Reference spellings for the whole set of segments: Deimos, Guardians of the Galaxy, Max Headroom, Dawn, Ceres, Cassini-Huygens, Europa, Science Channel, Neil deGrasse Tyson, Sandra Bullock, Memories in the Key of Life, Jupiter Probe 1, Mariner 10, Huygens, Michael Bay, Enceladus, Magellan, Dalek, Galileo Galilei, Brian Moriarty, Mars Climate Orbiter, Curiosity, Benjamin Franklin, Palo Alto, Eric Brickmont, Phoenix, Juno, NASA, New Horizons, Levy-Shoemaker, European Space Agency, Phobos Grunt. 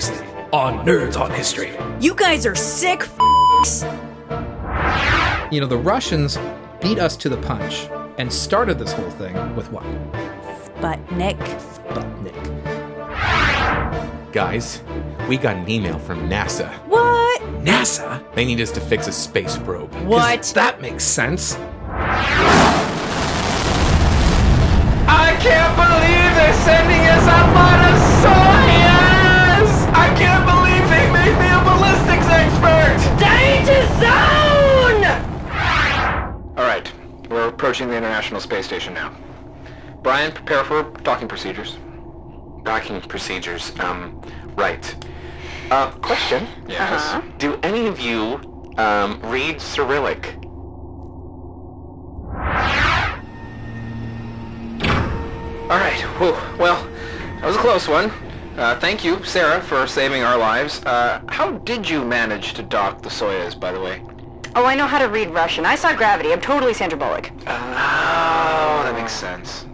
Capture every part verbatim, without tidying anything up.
things on Nerds on History. You guys are sick f***s. You know, the Russians beat us to the punch and started this whole thing with what? Sputnik. Sputnik. Guys, we got an email from NASA. What? NASA? They need us to fix a space probe. What? That makes sense. I can't believe they're sending us up on a Soyuz! I can't believe they made me a ballistics expert! Danger zone! Alright, we're approaching the International Space Station now. Brian, prepare for docking procedures. Docking procedures, um, right. Uh, question? Yes? Uh-huh. Do any of you, um, read Cyrillic? Alright, well, that was a close one. Uh, thank you, Sarah, for saving our lives. Uh, how did you manage to dock the Soyuz, by the way? Oh, I know how to read Russian. I saw Gravity. I'm totally Sandra Bullock. Oh, that makes sense.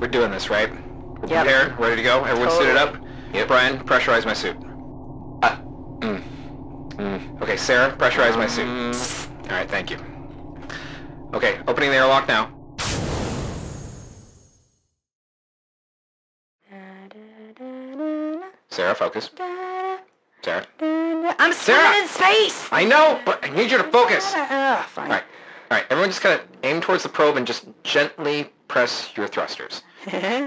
We're doing this, right? We're yep. prepared, ready to go? Everyone totally. Suited up? Yep. Brian, pressurize my suit. Ah. Mm. Mm. Okay, Sarah, pressurize um. my suit. Alright, thank you. Okay, opening the airlock now. Sarah, focus. Sarah. I'm Sarah. In space! I know, but I need you to focus. Uh, fine. All right. All right, everyone just kind of aim towards the probe and just gently press your thrusters. Okay,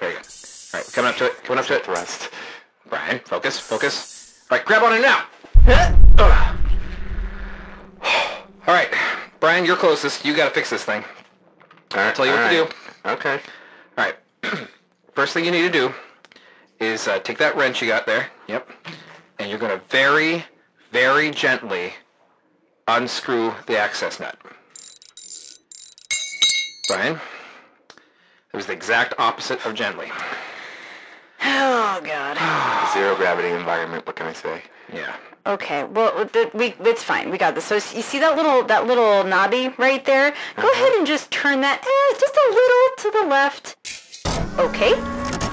very good. All right, coming up to it, coming up to it. Thrust. Brian, focus, focus. All right, grab on it now. Uh. All right, Brian, you're closest. You got to fix this thing. All right, I'll tell you what right. to do. Okay. All right. First thing you need to do is uh, take that wrench you got there. Yep. And you're going to very, very gently unscrew the access nut. Brian, it was the exact opposite of gently. Oh, God. Zero gravity environment, what can I say? Yeah. Okay, well, we, it's fine. We got this. So you see that little that little knobby right there? Go mm-hmm. ahead and just turn that eh, just a little to the left. Okay.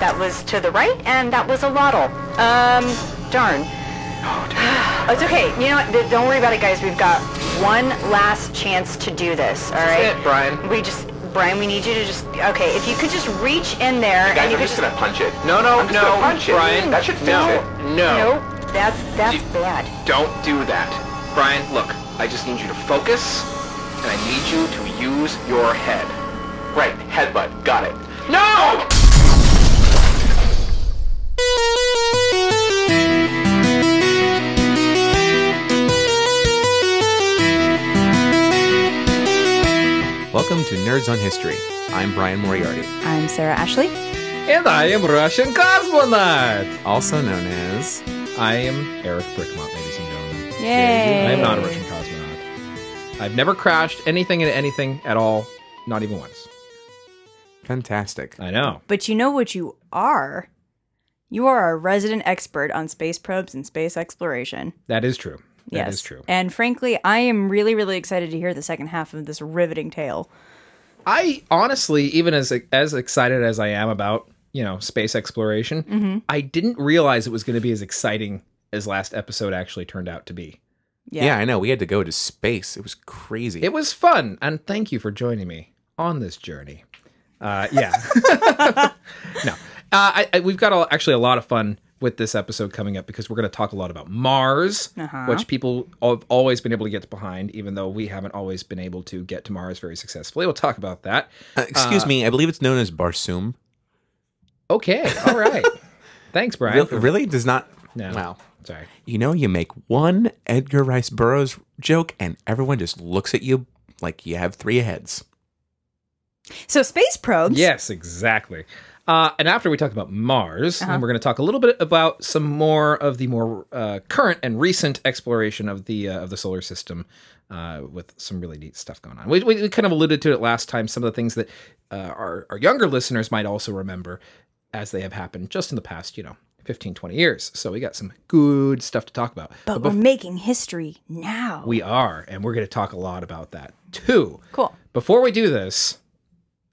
That was to the right, and that was a lottle. Um, darn. Oh, darn. It's okay. You know what? Don't worry about it, guys. We've got one last chance to do this, all right? That's it, Brian. We just... Brian, we need you to just... Okay, if you could just reach in there... You guys, and you I'm could just, just gonna punch it. No, no, I'm just no, gonna punch it. Brian, that should fix no, it. No, no. That's, that's you, bad. Don't do that. Brian, look. I just need you to focus, and I need you to use your head. Right, headbutt. Got it. No! Welcome to Nerds on History. I'm Brian Moriarty. I'm Sarah Ashley. And I am Russian Cosmonaut. Also known as... I am Eric Brickmont, ladies and gentlemen. Yay! Yay. I am not a Russian cosmonaut. I've never crashed anything into anything at all. Not even once. Fantastic. I know. But you know what you are? You are a resident expert on space probes and space exploration. That is true. That yes. is true. And frankly, I am really, really excited to hear the second half of this riveting tale. I honestly, even as as excited as I am about, you know, space exploration, mm-hmm. I didn't realize it was going to be as exciting as last episode actually turned out to be. Yeah. yeah, I know. We had to go to space. It was crazy. It was fun. And thank you for joining me on this journey. Uh, yeah. no. Uh, I, I, we've got a, actually a lot of fun with this episode coming up because we're going to talk a lot about Mars, uh-huh. which people have always been able to get behind, even though we haven't always been able to get to Mars very successfully. We'll talk about that. Uh, excuse uh, me, I believe it's known as Barsoom. Okay, all right. Thanks, Brian. Really, really does not... No. Wow. Sorry. You know, you make one Edgar Rice Burroughs joke and everyone just looks at you like you have three heads. So space probes. Yes, exactly. Uh, and after we talk about Mars, uh-huh. and we're going to talk a little bit about some more of the more uh, current and recent exploration of the uh, of the solar system, uh, with some really neat stuff going on. We, we, we kind of alluded to it last time. Some of the things that uh, our, our younger listeners might also remember as they have happened just in the past, you know, fifteen, twenty years. So we got some good stuff to talk about. But, but we're bef- making history now. We are. And we're going to talk a lot about that, too. Cool. Before we do this,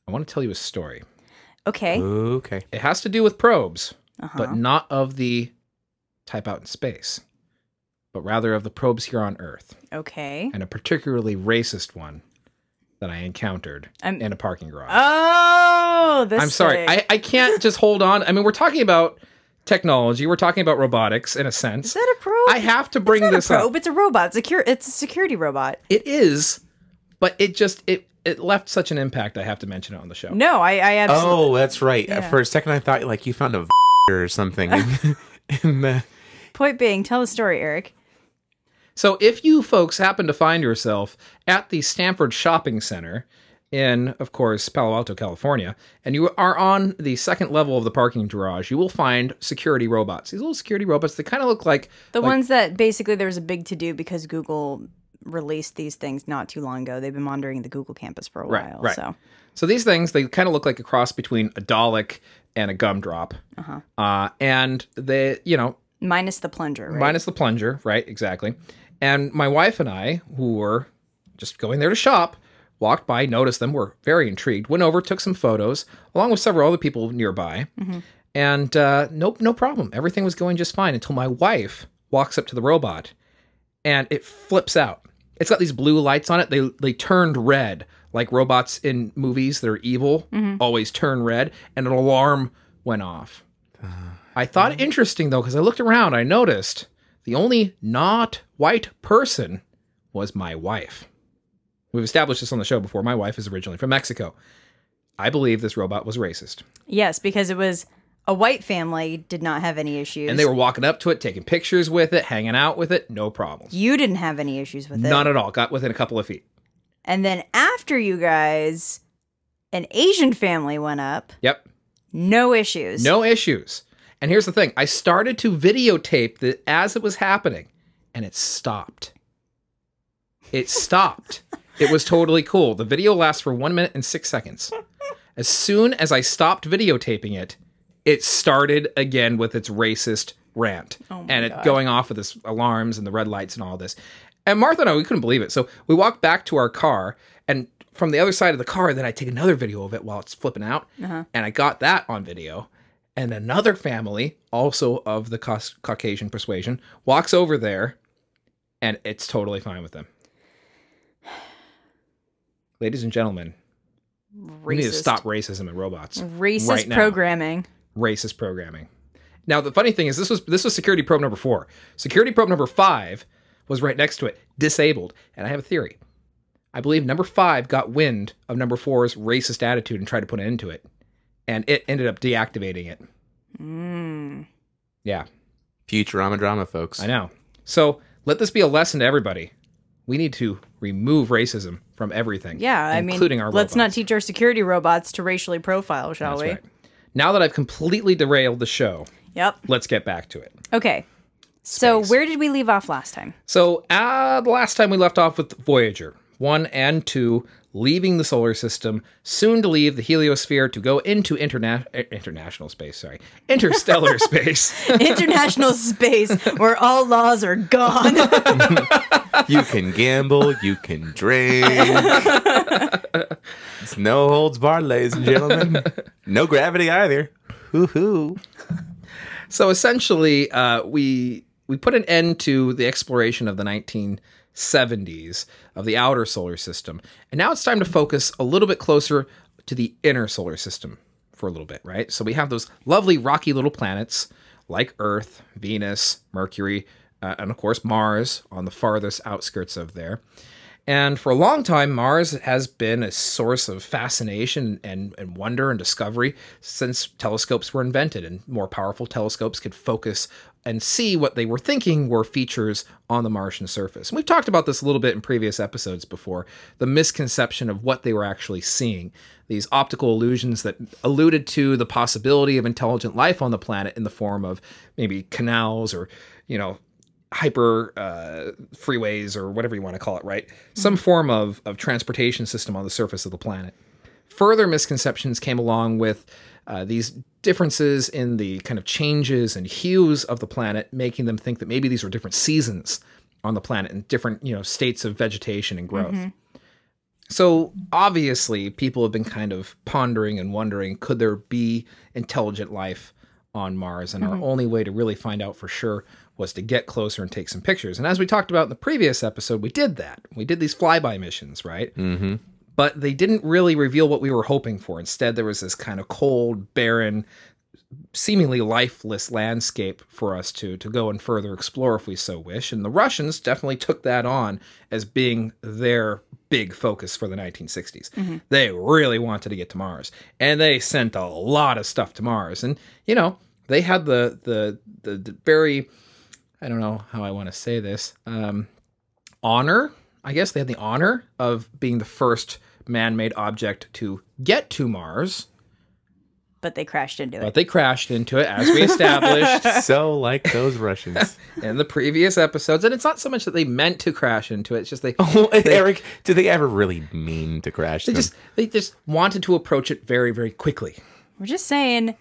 I want to tell you a story. Okay. Okay. It has to do with probes. uh-huh. but not of the type out in space, but rather of the probes here on Earth. Okay. And a particularly racist one that I encountered I'm... in a parking garage. Oh, this I'm sorry. I, I can't just hold on. I mean, we're talking about technology. We're talking about robotics in a sense. Is that a probe? I have to bring this up. It's not a probe. It's a robot. It's a, cure, it's a security robot. It is, but it just... it. It left such an impact, I have to mention it on the show. No, I, I absolutely... Oh, that's right. Yeah. For a second, I thought, like, you found a or something. In, in the... Point being, tell the story, Eric. So if you folks happen to find yourself at the Stanford Shopping Center in, of course, Palo Alto, California, and you are on the second level of the parking garage, you will find security robots. These little security robots, they kind of look like... The like, ones that basically there was a big to-do because Google... released these things not too long ago. They've been monitoring the Google campus for a while. Right, right. So. so these things, they kind of look like a cross between a Dalek and a gumdrop. Uh-huh. Uh, and they, you know... Minus the plunger, right? Minus the plunger, right, exactly. And my wife and I, who were just going there to shop, walked by, noticed them, were very intrigued, went over, took some photos, along with several other people nearby. Mm-hmm. And uh, no, no problem. Everything was going just fine until my wife walks up to the robot and it flips out. It's got these blue lights on it. They they turned red, like robots in movies that are evil mm-hmm. always turn red, and an alarm went off. Uh, I thought it interesting, though, because I looked around. I noticed the only not white person was my wife. We've established this on the show before. My wife is originally from Mexico. I believe this robot was racist. Yes, because it was... A white family did not have any issues. And they were walking up to it, taking pictures with it, hanging out with it, no problem. You didn't have any issues with it. None at all. Got within a couple of feet. And then after you guys, an Asian family went up. Yep. No issues. No issues. And here's the thing. I started to videotape the, as it was happening, and it stopped. It stopped. It was totally cool. The video lasts for one minute and six seconds. As soon as I stopped videotaping it, it started again with its racist rant oh and it God. going off with its alarms and the red lights and all this. And Martha and I, we couldn't believe it. So we walked back to our car, and from the other side of the car, then I take another video of it while it's flipping out. Uh-huh. And I got that on video. And another family, also of the Cauc- Caucasian persuasion, walks over there, and it's totally fine with them. Ladies and gentlemen, racist. we need to stop racism in robots. Racist right now. Programming. Racist programming. Now, the funny thing is this was this was security probe number four. Security probe number five was right next to it, disabled. And I have a theory. I believe number five got wind of number four's racist attitude and tried to put an end to it. And it ended up deactivating it. Mm. Yeah. Futurama drama, folks. I know. So let this be a lesson to everybody. We need to remove racism from everything. Yeah, including I mean, our let's robots. Not teach our security robots to racially profile, shall That's we? Right. Now that I've completely derailed the show, yep. let's get back to it. Okay. So Space. Where did we leave off last time? So uh, last time we left off with Voyager one and two, leaving the solar system, soon to leave the heliosphere to go into interna- international space, sorry, interstellar space. International space, where all laws are gone. You can gamble, you can drink. It's no holds barred, ladies and gentlemen. No gravity either. Hoo-hoo. So essentially, uh, we we put an end to the exploration of the nineteen seventies of the outer solar system. And now it's time to focus a little bit closer to the inner solar system for a little bit, right? So we have those lovely rocky little planets like Earth, Venus, Mercury, Uh, and, of course, Mars on the farthest outskirts of there. And for a long time, Mars has been a source of fascination and, and wonder and discovery since telescopes were invented, and more powerful telescopes could focus and see what they were thinking were features on the Martian surface. And we've talked about this a little bit in previous episodes before, the misconception of what they were actually seeing, these optical illusions that alluded to the possibility of intelligent life on the planet in the form of maybe canals or, you know, hyper uh, freeways or whatever you want to call it, right? Some form of, of transportation system on the surface of the planet. Further misconceptions came along with uh, these differences in the kind of changes and hues of the planet, making them think that maybe these were different seasons on the planet and different, you know, states of vegetation and growth. Mm-hmm. So obviously people have been kind of pondering and wondering, could there be intelligent life on Mars, and mm-hmm. our only way to really find out for sure was to get closer and take some pictures. And as we talked about in the previous episode, we did that. We did these flyby missions, right? Mm-hmm. But they didn't really reveal what we were hoping for. Instead, there was this kind of cold, barren, seemingly lifeless landscape for us to to go and further explore if we so wish. And the Russians definitely took that on as being their big focus for the nineteen sixties. Mm-hmm. They really wanted to get to Mars, and they sent a lot of stuff to Mars. And, you know, they had the the the, the very, I don't know how I want to say this, um, honor, I guess they had the honor of being the first man-made object to get to Mars. But they crashed into it. But they crashed into it, as we established. So like those Russians. In the previous episodes. And it's not so much that they meant to crash into it. It's just they... Oh, they, Eric, do they ever really mean to crash they them? Just, they just wanted to approach it very, very quickly. We're just saying,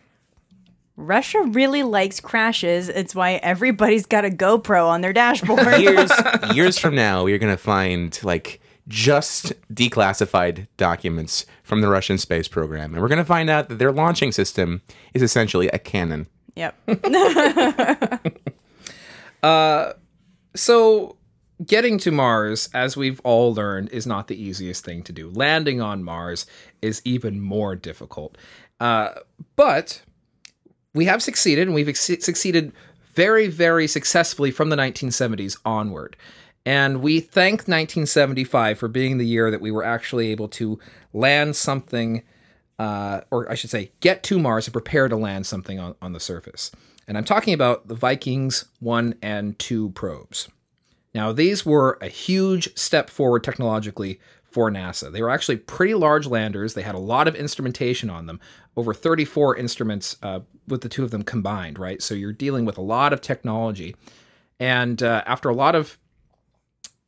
Russia really likes crashes. It's why everybody's got a GoPro on their dashboard. Years, years from now, you're going to find, like... just declassified documents from the Russian space program. And we're going to find out that their launching system is essentially a cannon. Yep. uh, so getting to Mars, as we've all learned, is not the easiest thing to do. Landing on Mars is even more difficult. Uh, but we have succeeded, and we've succeeded very, very successfully from the nineteen seventies onward. And we thank nineteen seventy-five for being the year that we were actually able to land something, uh, or I should say, get to Mars and prepare to land something on, on the surface. And I'm talking about the Vikings one and two probes. Now, these were a huge step forward technologically for NASA. They were actually pretty large landers. They had a lot of instrumentation on them, over thirty-four instruments uh, with the two of them combined, right? So you're dealing with a lot of technology. And uh, after a lot of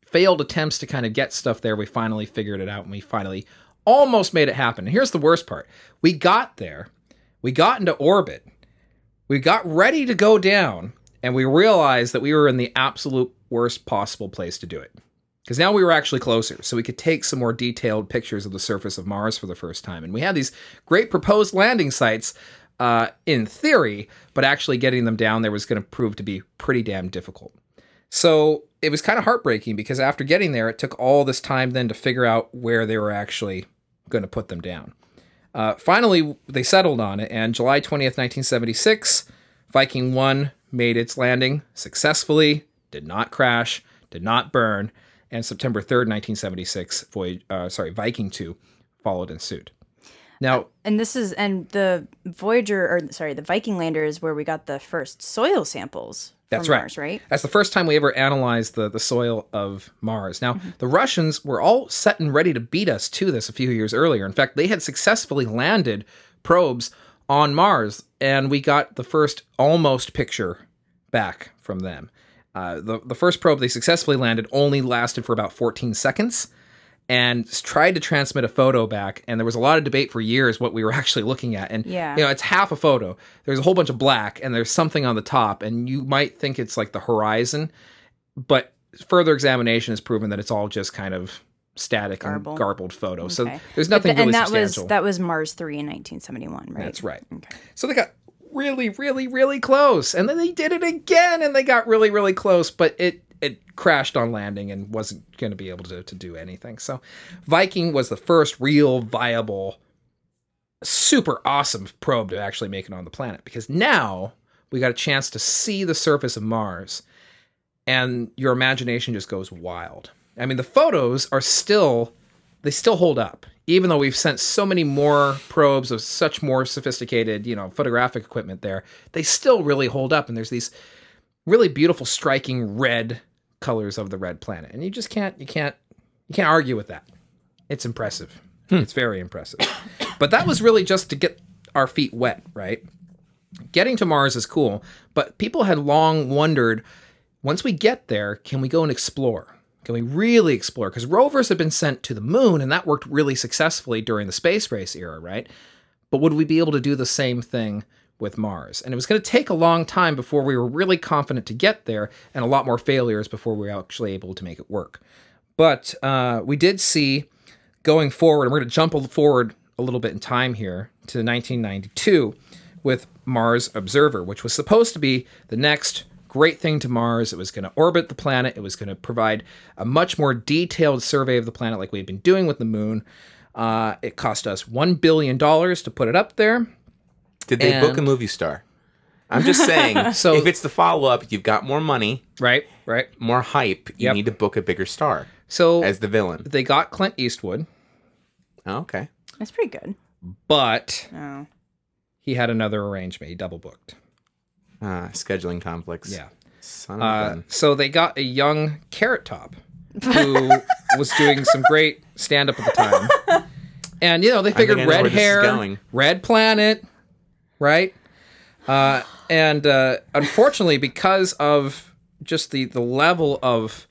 failed attempts to kind of get stuff there, we finally figured it out, and we finally almost made it happen. And here's the worst part. We got there. We got into orbit. We got ready to go down, and we realized that we were in the absolute worst possible place to do it. Because now we were actually closer, so we could take some more detailed pictures of the surface of Mars for the first time. And we had these great proposed landing sites uh, in theory, but actually getting them down there was going to prove to be pretty damn difficult. So it was kind of heartbreaking, because after getting there, it took all this time then to figure out where they were actually going to put them down. Uh, finally, they settled on it, and July twentieth, nineteen seventy-six, Viking one made its landing successfully, did not crash, did not burn, and September third, nineteen seventy-six, Voyage, uh, sorry, Viking two followed in suit. Now, and this is, and the Voyager, or sorry, the Viking lander is where we got the first soil samples. That's right. Mars, right. That's the first time we ever analyzed the, the soil of Mars. Now, mm-hmm. the Russians were all set and ready to beat us to this a few years earlier. In fact, they had successfully landed probes on Mars, and we got the first almost picture back from them. Uh, the, the first probe they successfully landed only lasted for about fourteen seconds and tried to transmit a photo back. And there was a lot of debate for years what we were actually looking at. And, yeah. you know, it's half a photo. There's a whole bunch of black, and there's something on the top. And you might think it's like the horizon. But further examination has proven that it's all just kind of static garbled. and garbled photo. Okay. So there's nothing the, really and that substantial. Was, that was Mars three in nineteen seventy-one, right? That's right. Okay. So they got really, really, really close. And then they did it again, and they got really, really close. But it... It crashed on landing and wasn't going to be able to, to do anything. So Viking was the first real viable, super awesome probe to actually make it on the planet. Because now we got a chance to see the surface of Mars, and your imagination just goes wild. I mean, the photos are still, they still hold up. Even though we've sent so many more probes of such more sophisticated, you know, photographic equipment there, they still really hold up. And there's these really beautiful, striking red colors of the red planet, and you just can't you can't you can't argue with that. It's impressive. Hmm. It's very impressive. But that was really just to get our feet wet, right? Getting to Mars is cool, but people had long wondered, once we get there, can we go and explore? Can we really explore? Because rovers have been sent to the moon, and that worked really successfully during the space race era, right? But would we be able to do the same thing with Mars? And it was going to take a long time before we were really confident to get there, and a lot more failures before we were actually able to make it work. But uh, we did see, going forward, and we're going to jump forward a little bit in time here to nineteen ninety-two, with Mars Observer, which was supposed to be the next great thing to Mars. It was going to orbit the planet. It was going to provide a much more detailed survey of the planet like we've been doing with the moon. Uh, it cost us one billion dollars to put it up there. Did they and... book a movie star? I'm just saying, so, if it's the follow-up, you've got more money. Right, right. More hype. You yep. need to book a bigger star so as the villain. They got Clint Eastwood. Oh, okay. That's pretty good. But oh. he had another arrangement. He double booked. Ah, scheduling conflicts. Yeah. Son of uh, a so they got a young Carrot Top who was doing some great stand-up at the time. And, you know, they figured I I red hair, red planet, right? Uh, and uh, unfortunately, because of just the, the level of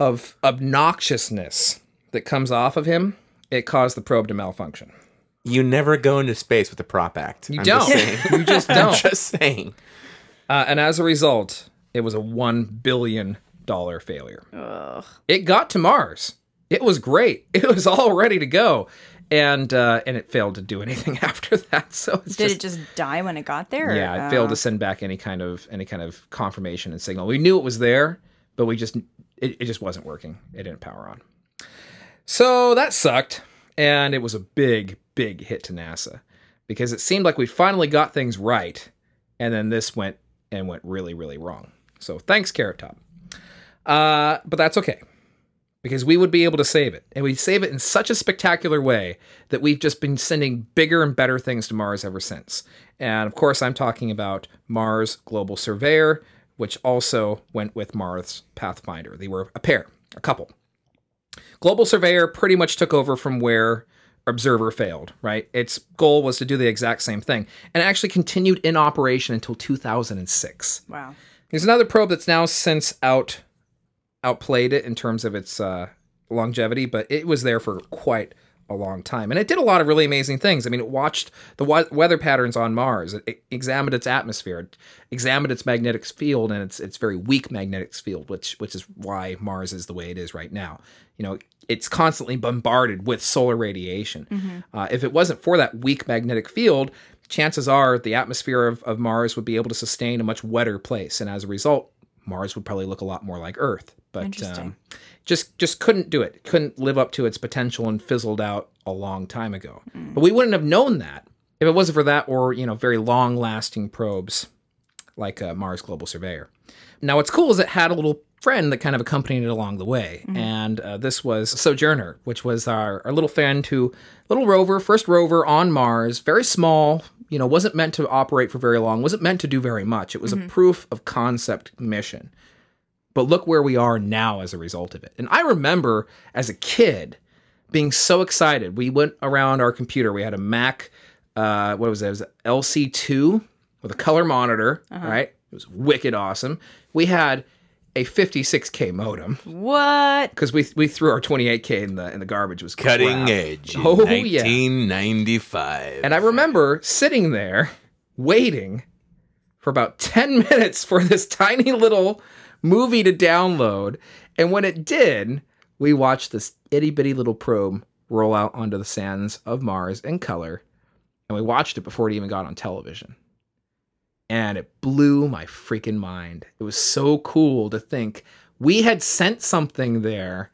of obnoxiousness that comes off of him, it caused the probe to malfunction. You never go into space with a prop act. You I'm don't. Just you just don't. I'm just saying. Uh, and as a result, it was a one billion dollars failure. Ugh. It got to Mars. It was great. It was all ready to go. And uh, and it failed to do anything after that. So it's did just, it just die when it got there? Yeah, or? it failed to send back any kind of any kind of confirmation and signal. We knew it was there, but we just it, it just wasn't working. It didn't power on. So that sucked. And it was a big, big hit to NASA because it seemed like we finally got things right. And then this went and went really, really wrong. So thanks, Carrot Top. Uh, but that's okay because we would be able to save it. And we'd save it in such a spectacular way that we've just been sending bigger and better things to Mars ever since. And of course, I'm talking about Mars Global Surveyor, which also went with Mars Pathfinder. They were a pair, a couple. Global Surveyor pretty much took over from where Observer failed, right? Its goal was to do the exact same thing, and it actually continued in operation until two thousand six. Wow. There's another probe that's now since out outplayed it in terms of its uh, longevity, but it was there for quite a long time, and it did a lot of really amazing things. I mean, it watched the w- weather patterns on Mars. It, it examined its atmosphere, it examined its magnetic field, and its its very weak magnetic field, which which is why Mars is the way it is right now. You know, it's constantly bombarded with solar radiation. Mm-hmm. Uh, if it wasn't for that weak magnetic field, chances are the atmosphere of, of Mars would be able to sustain a much wetter place, and as a result, Mars would probably look a lot more like Earth. But um, just just couldn't do it. Couldn't live up to its potential and fizzled out a long time ago. Mm. But we wouldn't have known that if it wasn't for that or, you know, very long-lasting probes like uh, Mars Global Surveyor. Now, what's cool is it had a little friend that kind of accompanied it along the way. Mm-hmm. And uh, this was Sojourner, which was our, our little friend who, little rover, first rover on Mars, very small, you know, wasn't meant to operate for very long, wasn't meant to do very much. It was mm-hmm. a proof of concept mission. But look where we are now as a result of it. And I remember as a kid being so excited. We went around our computer. We had a Mac, uh, what was it? It was an L C two with a color monitor, uh-huh. right? It was wicked awesome. We had a fifty-six K modem. What? Because we we threw our twenty-eight K in the in the garbage. It was cutting crap. edge. Oh, yeah. nineteen ninety-five. And I remember sitting there waiting for about ten minutes for this tiny little movie to download, and when it did, we watched this itty-bitty little probe roll out onto the sands of Mars in color, and we watched it before it even got on television. And it blew my freaking mind. It was so cool to think we had sent something there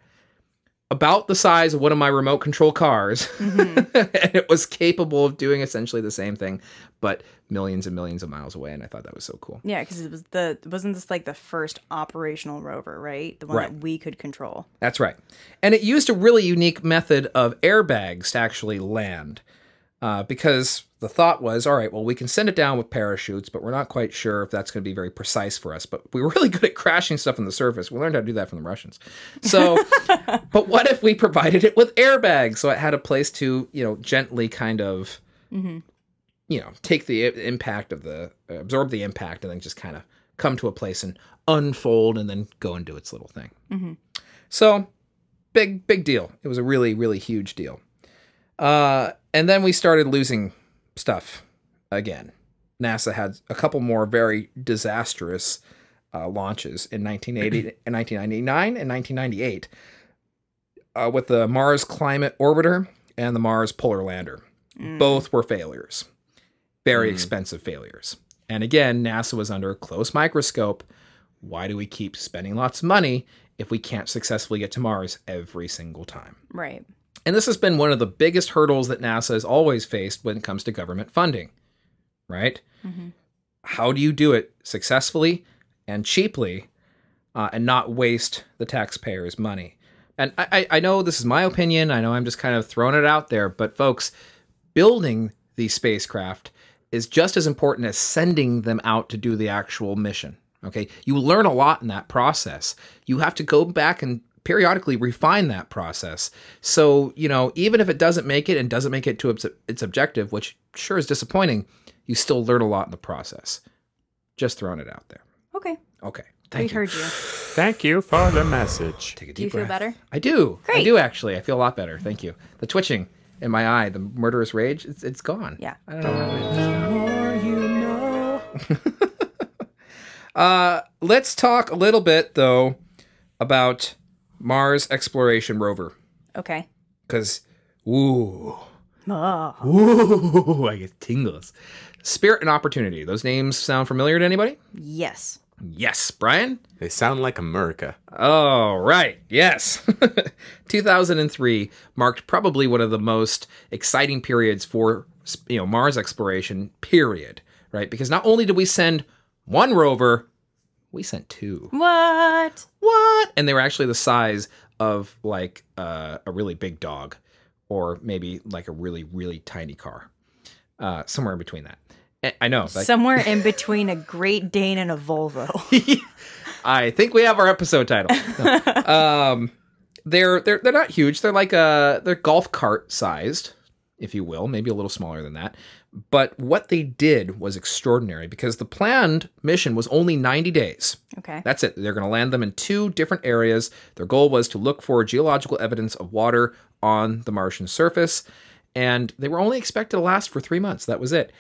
about the size of one of my remote control cars, mm-hmm. and it was capable of doing essentially the same thing, but millions and millions of miles away. And I thought that was so cool. Yeah, because it was the wasn't this like the first operational rover, right? The one right. that we could control. That's right. And it used a really unique method of airbags to actually land, uh, because the thought was, all right, well, we can send it down with parachutes, but we're not quite sure if that's going to be very precise for us. But we were really good at crashing stuff on the surface. We learned how to do that from the Russians. So, but what if we provided it with airbags? So it had a place to, you know, gently kind of, mm-hmm. you know, take the impact of the, uh, absorb the impact, and then just kind of come to a place and unfold and then go and do its little thing. Mm-hmm. So big, big deal. It was a really, really huge deal. Uh, and then we started losing stuff again. NASA had a couple more very disastrous uh, launches in nineteen eighty, in nineteen ninety-nine and nineteen ninety-eight uh, with the Mars Climate Orbiter and the Mars Polar Lander. Mm. Both were failures. very mm. expensive failures. And again, NASA was under a close microscope. Why do we keep spending lots of money if we can't successfully get to Mars every single time? Right. And this has been one of the biggest hurdles that NASA has always faced when it comes to government funding, right? Mm-hmm. How do you do it successfully and cheaply uh, and not waste the taxpayers' money? And I, I know this is my opinion. I know I'm just kind of throwing it out there. But folks, building these spacecraft is just as important as sending them out to do the actual mission. Okay, you learn a lot in that process. You have to go back and periodically refine that process. So, you know, even if it doesn't make it and doesn't make it to its objective, which sure is disappointing, you still learn a lot in the process. Just throwing it out there. Okay. Okay. Thank we you. heard you. Thank you for the message. Take a deep do you breath. Feel better? I do. Great. I do, actually. I feel a lot better. Thank you. The twitching in my eye, the murderous rage, it's, it's gone. Yeah. I don't know where it is. The more you know. Uh, let's talk a little bit, though, about Mars Exploration Rover. Okay. Because, ooh. Oh. Ooh, I get tingles. Spirit and Opportunity. Those names sound familiar to anybody? Yes. Yes. Brian? They sound like America. Oh, right. Yes. two thousand three marked probably one of the most exciting periods for, you know, Mars exploration, period, right? Because not only did we send one rover, we sent two. What? What? And they were actually the size of like uh, a really big dog or maybe like a really, really tiny car. Uh, somewhere in between that. I know. Like... Somewhere in between a Great Dane and a Volvo. I think we have our episode title. No. um, they're, they're, they're not huge. They're like a, they're golf cart sized, if you will, maybe a little smaller than that. But what they did was extraordinary because the planned mission was only ninety days. Okay. That's it. They're going to land them in two different areas. Their goal was to look for geological evidence of water on the Martian surface. And they were only expected to last for three months. That was it.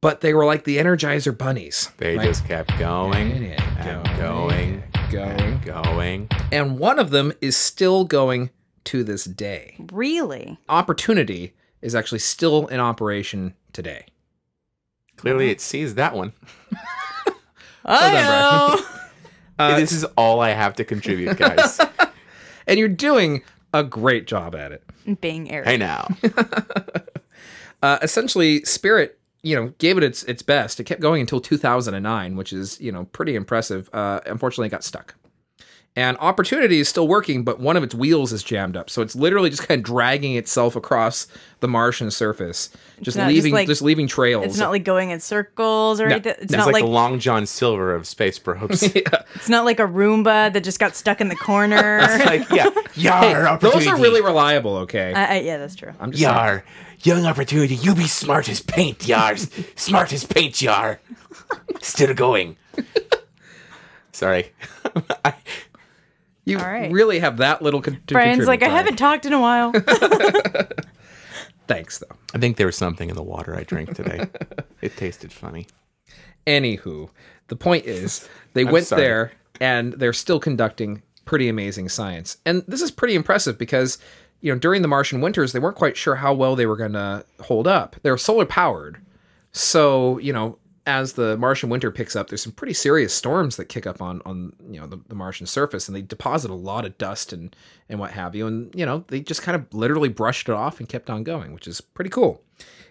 But they were like the Energizer bunnies. They right? just kept going and, and, and going, going, and going. And one of them is still going to this day. Really? Opportunity is actually still in operation today. Clearly it sees that one. Oh, uh, this is all I have to contribute, guys. And you're doing a great job at it. Being arrogant. Hey now. uh, essentially, Spirit, you know, gave it its its best. It kept going until two thousand nine, which is, you know, pretty impressive. Uh, unfortunately, it got stuck. And Opportunity is still working, but one of its wheels is jammed up. So it's literally just kind of dragging itself across the Martian surface, just leaving just, like, just leaving trails. It's not like going in circles or no, anything. It's no. not it's like, like the Long John Silver of space probes. Yeah. It's not like a Roomba that just got stuck in the corner. It's like, yeah, yar, hey, those are really reliable, okay? Uh, uh, yeah, that's true. I'm just yar, saying. Young Opportunity, you be smart as paint, yar. Smart as paint, yar. Still going. Sorry. I... You right. really have that little... Con- Brian's like, I time. haven't talked in a while. Thanks, though. I think there was something in the water I drank today. It tasted funny. Anywho, the point is, they went sorry. there, and they're still conducting pretty amazing science. And this is pretty impressive because, you know, during the Martian winters, they weren't quite sure how well they were going to hold up. They were solar-powered. So, you know... As the Martian winter picks up, there's some pretty serious storms that kick up on, on you know, the, the Martian surface, and they deposit a lot of dust and, and what have you. And, you know, they just kind of literally brushed it off and kept on going, which is pretty cool.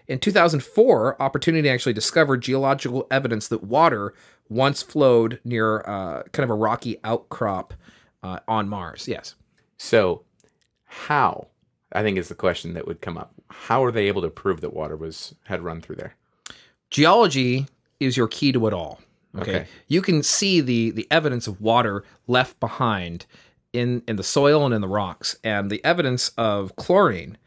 In two thousand four, Opportunity actually discovered geological evidence that water once flowed near uh, kind of a rocky outcrop uh, on Mars. Yes. So how, I think is the question that would come up. How are they able to prove that water was had run through there? Geology is your key to it all. Okay? Okay. You can see the the evidence of water left behind in, in the soil and in the rocks, and the evidence of chlorine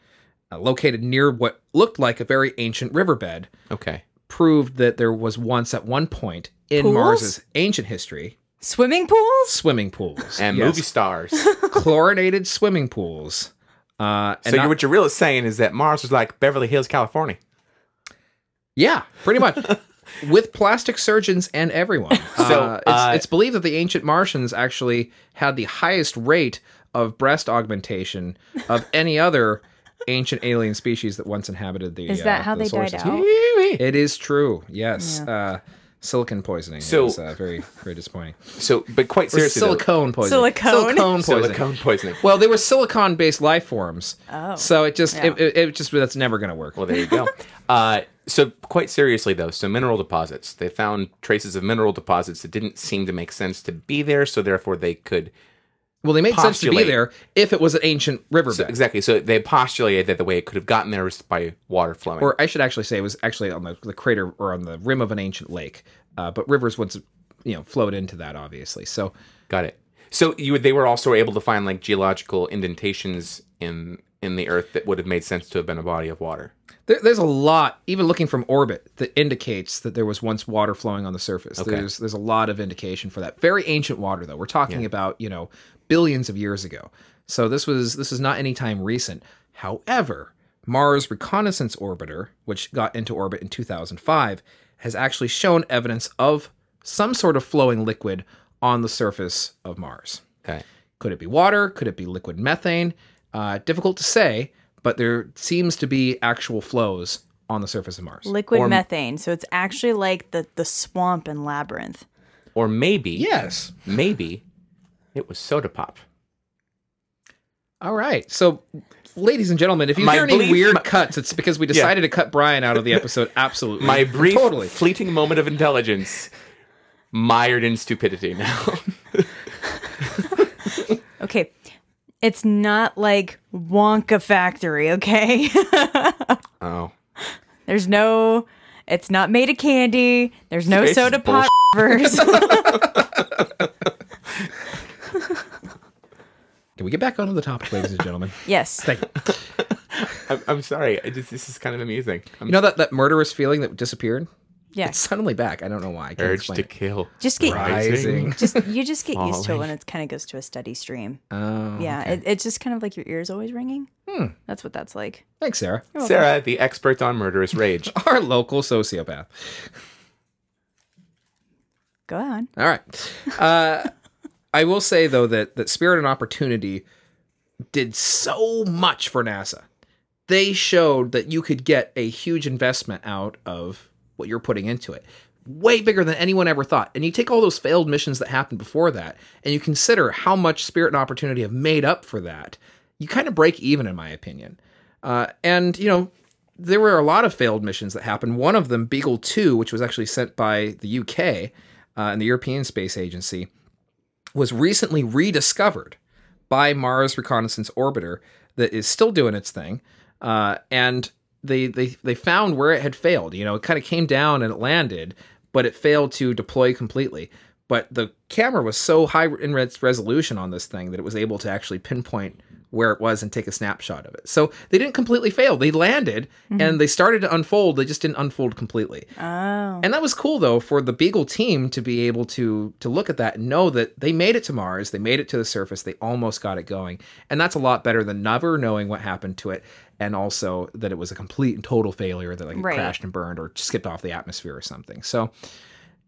uh, located near what looked like a very ancient riverbed okay. proved that there was once at one point in pools? Mars's ancient history. Swimming pools? Swimming pools. And yes. movie stars. Chlorinated swimming pools. Uh, and so not- what you're really saying is that Mars was like Beverly Hills, California. Yeah, pretty much. With plastic surgeons and everyone. So uh, it's, uh, it's believed that the ancient Martians actually had the highest rate of breast augmentation of any other ancient alien species that once inhabited the Is that uh, how the they died system. Out? It is true, yes. Yeah. Uh, silicon poisoning so, is uh, very, very disappointing. So, but quite seriously, silicone poisoning. Silicone? Silicone poisoning. Silicone poisoning. Well, they were silicon-based life forms. Oh. So it just, yeah. it, it, it just, that's never going to work. Well, there you go. uh, so quite seriously, though, so mineral deposits. They found traces of mineral deposits that didn't seem to make sense to be there, so therefore they could... Well, they made postulate. sense to be there if it was an ancient riverbed. So, exactly. So they postulated that the way it could have gotten there was by water flowing. Or I should actually say it was actually on the, the crater or on the rim of an ancient lake. Uh, but rivers once, you know, flowed into that, obviously. So got it. So you they were also able to find like geological indentations in in the earth that would have made sense to have been a body of water. There, there's a lot, even looking from orbit, that indicates that there was once water flowing on the surface. Okay. There's there's a lot of indication for that. Very ancient water, though. We're talking yeah. about, you know, billions of years ago. So this was this is not any time recent. However, Mars Reconnaissance Orbiter, which got into orbit in two thousand five, has actually shown evidence of some sort of flowing liquid on the surface of Mars. Okay. Could it be water? Could it be liquid methane? Uh, difficult to say, but there seems to be actual flows on the surface of Mars. Liquid or methane. So it's actually like the, the swamp in Labyrinth. Or maybe. Yes. Maybe. It was soda pop. All right. So, ladies and gentlemen, if you my hear any brief, weird my, cuts, it's because we decided yeah. to cut Brian out of the episode. Absolutely. My brief, totally. fleeting moment of intelligence mired in stupidity now. Okay. It's not like Wonka Factory, okay? Oh. There's no... It's not made of candy. There's no Space soda pop verse. Can we get back onto the topic, ladies and gentlemen? Yes. Thank you. I'm, I'm sorry. I just, this is kind of amusing. I'm you know that, that murderous feeling that disappeared? Yeah. It's suddenly back. I don't know why. I can't Urge to it. kill. Just get Rising. Just You just get used to it when it kind of goes to a steady stream. Oh. Yeah. Okay. It, it's just kind of like your ears always ringing. Hmm. That's what that's like. Thanks, Sarah. Sarah, the expert on murderous rage. Our local sociopath. Go on. All right. Uh... I will say, though, that, that Spirit and Opportunity did so much for NASA. They showed that you could get a huge investment out of what you're putting into it. Way bigger than anyone ever thought. And you take all those failed missions that happened before that, and you consider how much Spirit and Opportunity have made up for that. You kind of break even, in my opinion. Uh, and, you know, there were a lot of failed missions that happened. One of them, Beagle two, which was actually sent by the U K uh, and the European Space Agency, was recently rediscovered by Mars Reconnaissance Orbiter that is still doing its thing. Uh, and they, they, they found where it had failed. You know, it kind of came down and it landed, but it failed to deploy completely. But the camera was so high in res- resolution on this thing that it was able to actually pinpoint where it was and take a snapshot of it. So they didn't completely fail. They landed mm-hmm. and they started to unfold. They just didn't unfold completely. Oh. And that was cool, though, for the Beagle team to be able to to look at that and know that they made it to Mars. They made it to the surface. They almost got it going. And that's a lot better than never knowing what happened to it. And also that it was a complete and total failure that like it right. crashed and burned or skipped off the atmosphere or something. So...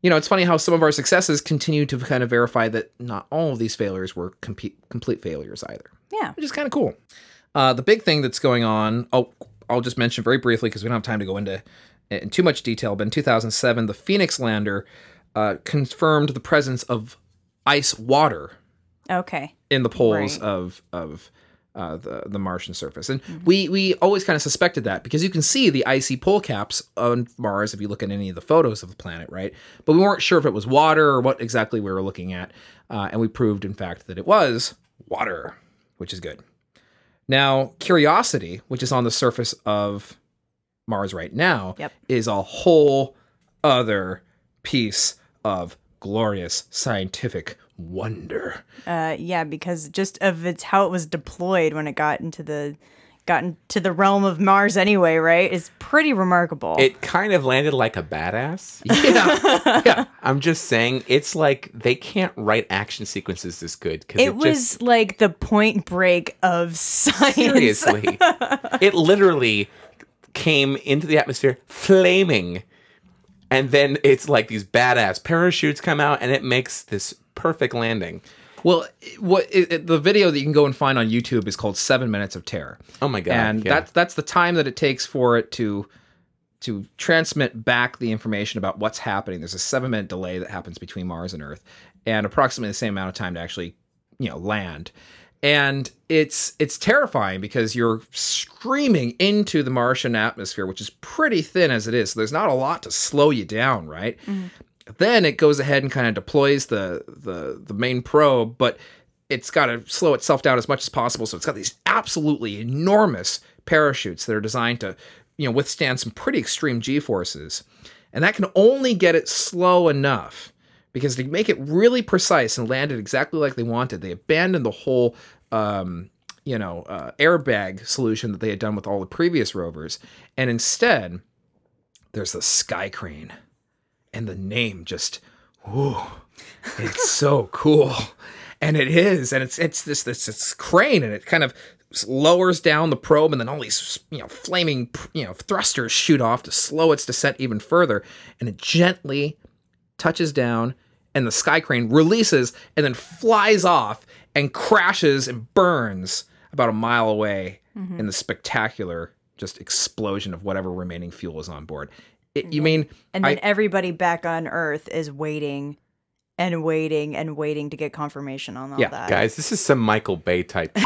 You know, it's funny how some of our successes continue to kind of verify that not all of these failures were complete, complete failures either. Yeah. Which is kind of cool. Uh, the big thing that's going on, oh, I'll just mention very briefly because we don't have time to go into in too much detail, but in two thousand seven, the Phoenix lander uh, confirmed the presence of ice water okay. in the poles right. of, of uh, the, the Martian surface. And mm-hmm. we, we always kind of suspected that because you can see the icy pole caps on Mars if you look at any of the photos of the planet, right? But we weren't sure if it was water or what exactly we were looking at. Uh, and we proved, in fact, that it was water, which is good. Now, Curiosity, which is on the surface of Mars right now, yep. is a whole other piece of glorious scientific wonder. Uh, yeah, because just of its how it was deployed when it got into the got into the realm of Mars anyway, right? It's pretty remarkable. It kind of landed like a badass. Yeah, yeah. I'm just saying, it's like they can't write action sequences this good. Because it, it was just... like the Point Break of science. Seriously, it literally came into the atmosphere flaming. And then it's like these badass parachutes come out and it makes this perfect landing. Well, what it, it, the video that you can go and find on YouTube is called Seven Minutes of Terror. Oh my god! And yeah. that's that's the time that it takes for it to to transmit back the information about what's happening. There's a seven minute delay that happens between Mars and Earth, and approximately the same amount of time to actually, you know, land. And it's it's terrifying because you're screaming into the Martian atmosphere, which is pretty thin as it is. So there's not a lot to slow you down, right? Mm-hmm. Then it goes ahead and kind of deploys the, the the main probe, but it's got to slow itself down as much as possible. So it's got these absolutely enormous parachutes that are designed to, you know, withstand some pretty extreme G-forces. And that can only get it slow enough because to make it really precise and land it exactly like they wanted, they abandoned the whole, um, you know, uh, airbag solution that they had done with all the previous rovers. And instead, there's the sky crane. And the name just, ooh, it's so cool. And it is. And it's it's this, this this crane, and it kind of lowers down the probe, and then all these, you know, flaming, you know, thrusters shoot off to slow its descent even further. And it gently touches down, and the sky crane releases and then flies off and crashes and burns about a mile away mm-hmm. in the spectacular just explosion of whatever remaining fuel is on board. It, you mean, and then I, everybody back on Earth is waiting and waiting and waiting to get confirmation on all yeah, that. Guys, this is some Michael Bay type.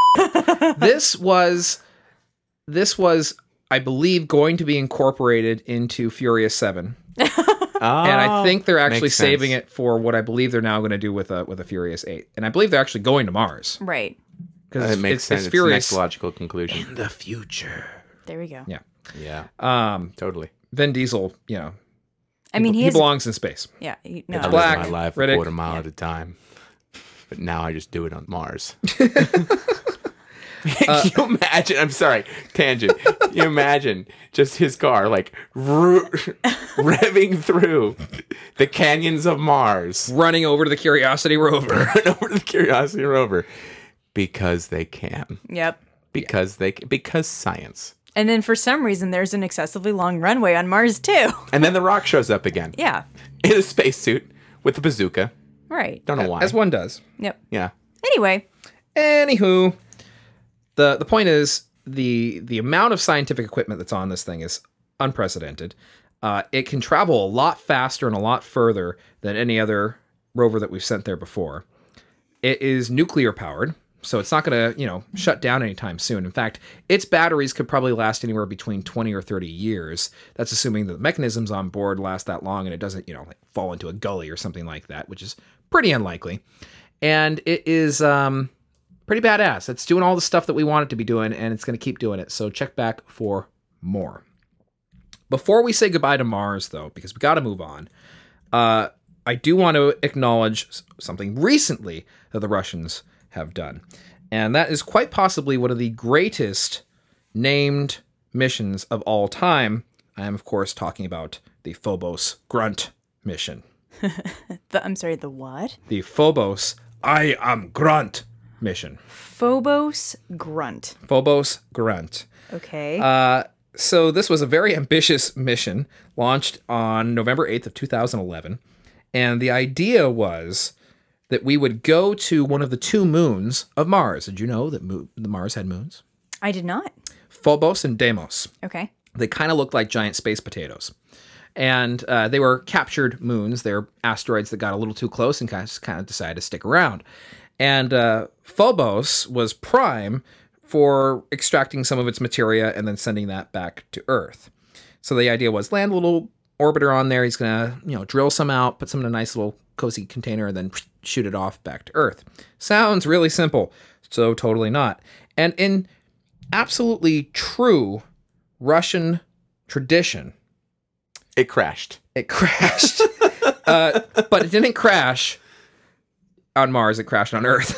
This was, this was, I believe, going to be incorporated into Furious Seven, oh, and I think they're actually saving sense. it for what I believe they're now going to do with a with a Furious Eight, and I believe they're actually going to Mars, right? Because uh, it makes it's, sense. It's, it's the next logical conclusion in the future. There we go. Yeah, yeah, um, totally. Vin Diesel, you know, I mean, he, he has, belongs in space. Yeah, he, no. It's black. I live my life Riddick. a quarter mile yeah. at a time, but now I just do it on Mars. uh, Can you imagine? I'm sorry, tangent. Can you imagine just his car like re revving through the canyons of Mars, running over to the Curiosity rover, running over to the Curiosity rover, because they can. Yep. Because yeah. they because science. And then for some reason, there's an excessively long runway on Mars, too. And then The Rock shows up again. Yeah. In a spacesuit with a bazooka. Right. Don't know why. As one does. Yep. Yeah. Anyway. Anywho. The the point is, the, the amount of scientific equipment that's on this thing is unprecedented. Uh, it can travel a lot faster and a lot further than any other rover that we've sent there before. It is nuclear powered. So it's not going to, you know, shut down anytime soon. In fact, its batteries could probably last anywhere between twenty or thirty years. That's assuming that the mechanisms on board last that long and it doesn't, you know, like fall into a gully or something like that, which is pretty unlikely. And it is um, pretty badass. It's doing all the stuff that we want it to be doing, and it's going to keep doing it. So check back for more. Before we say goodbye to Mars, though, because we got to move on, uh, I do want to acknowledge something recently that the Russians have done. And that is quite possibly one of the greatest named missions of all time. I am, of course, talking about the Phobos Grunt mission. the, I'm sorry, the what? The Phobos I am Grunt mission. Phobos Grunt. Phobos Grunt. Okay. Uh, so this was a very ambitious mission launched on November eighth of two thousand eleven. And the idea was that we would go to one of the two moons of Mars. Did you know that Mo Mars had moons? I did not. Phobos and Deimos. Okay. They kind of looked like giant space potatoes. And uh, they were captured moons. They were asteroids that got a little too close and kind of, kind of decided to stick around. And uh, Phobos was prime for extracting some of its materia and then sending that back to Earth. So the idea was land a little orbiter on there. He's going to, you know, drill some out, put some in a nice little cozy container, and then shoot it off back to Earth. Sounds really simple. So totally not. And in absolutely true Russian tradition, it crashed. It crashed. uh, but it didn't crash on Mars. It crashed on Earth.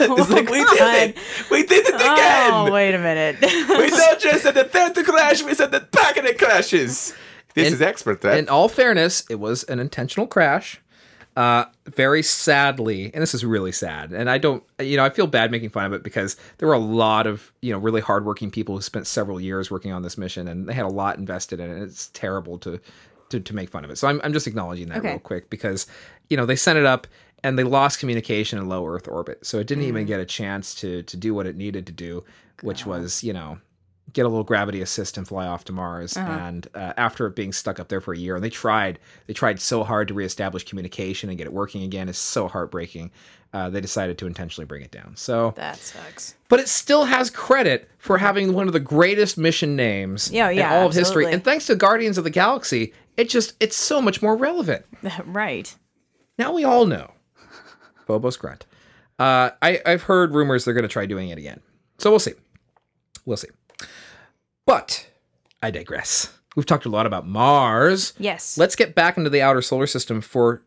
Oh it's like, God. we did it. We did it again. Oh, wait a minute. We don't just send it there to crash. We send it back and it crashes. This in, is expert, right? In all fairness, it was an intentional crash. Uh, very sadly, and this is really sad, and I don't, you know, I feel bad making fun of it because there were a lot of, you know, really hardworking people who spent several years working on this mission, and they had a lot invested in it. It's terrible to, to, to make fun of it. So I'm, I'm just acknowledging that okay. real quick because, you know, they sent it up and they lost communication in low Earth orbit. So it didn't mm. even get a chance to to do what it needed to do, God. which was, you know, get a little gravity assist and fly off to Mars. Uh-huh. And uh, after it being stuck up there for a year, and they tried, they tried so hard to reestablish communication and get it working again. It's so heartbreaking. Uh, they decided to intentionally bring it down. So that sucks. But it still has credit for having one of the greatest mission names yeah, yeah, in all of absolutely. history. And thanks to Guardians of the Galaxy, it just, it's so much more relevant. Right. Now we all know. Phobos Grunt. Uh, I, I've heard rumors they're going to try doing it again. So we'll see. We'll see. But I digress. We've talked a lot about Mars. Yes. Let's get back into the outer solar system for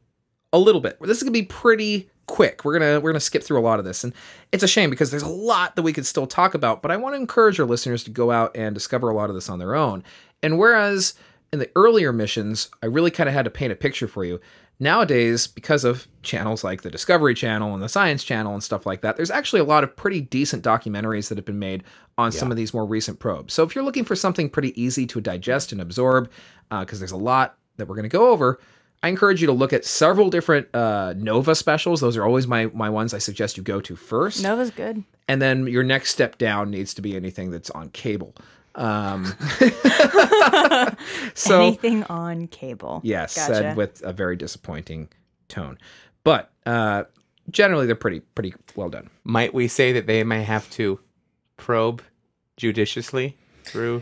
a little bit. This is going to be pretty quick. We're going to we're going to skip through a lot of this. And it's a shame because there's a lot that we could still talk about. But I want to encourage our listeners to go out and discover a lot of this on their own. And whereas in the earlier missions, I really kind of had to paint a picture for you. Nowadays, because of channels like the Discovery Channel and the Science Channel and stuff like that, there's actually a lot of pretty decent documentaries that have been made on yeah. some of these more recent probes. So if you're looking for something pretty easy to digest and absorb, because uh, there's a lot that we're going to go over, I encourage you to look at several different uh, NOVA specials. Those are always my, my ones I suggest you go to first. NOVA's good. And then your next step down needs to be anything that's on cable. Um, so, anything on cable. Yes, gotcha. Said with a very disappointing tone. But uh, generally, they're pretty pretty well done. Might we say that they may have to probe judiciously through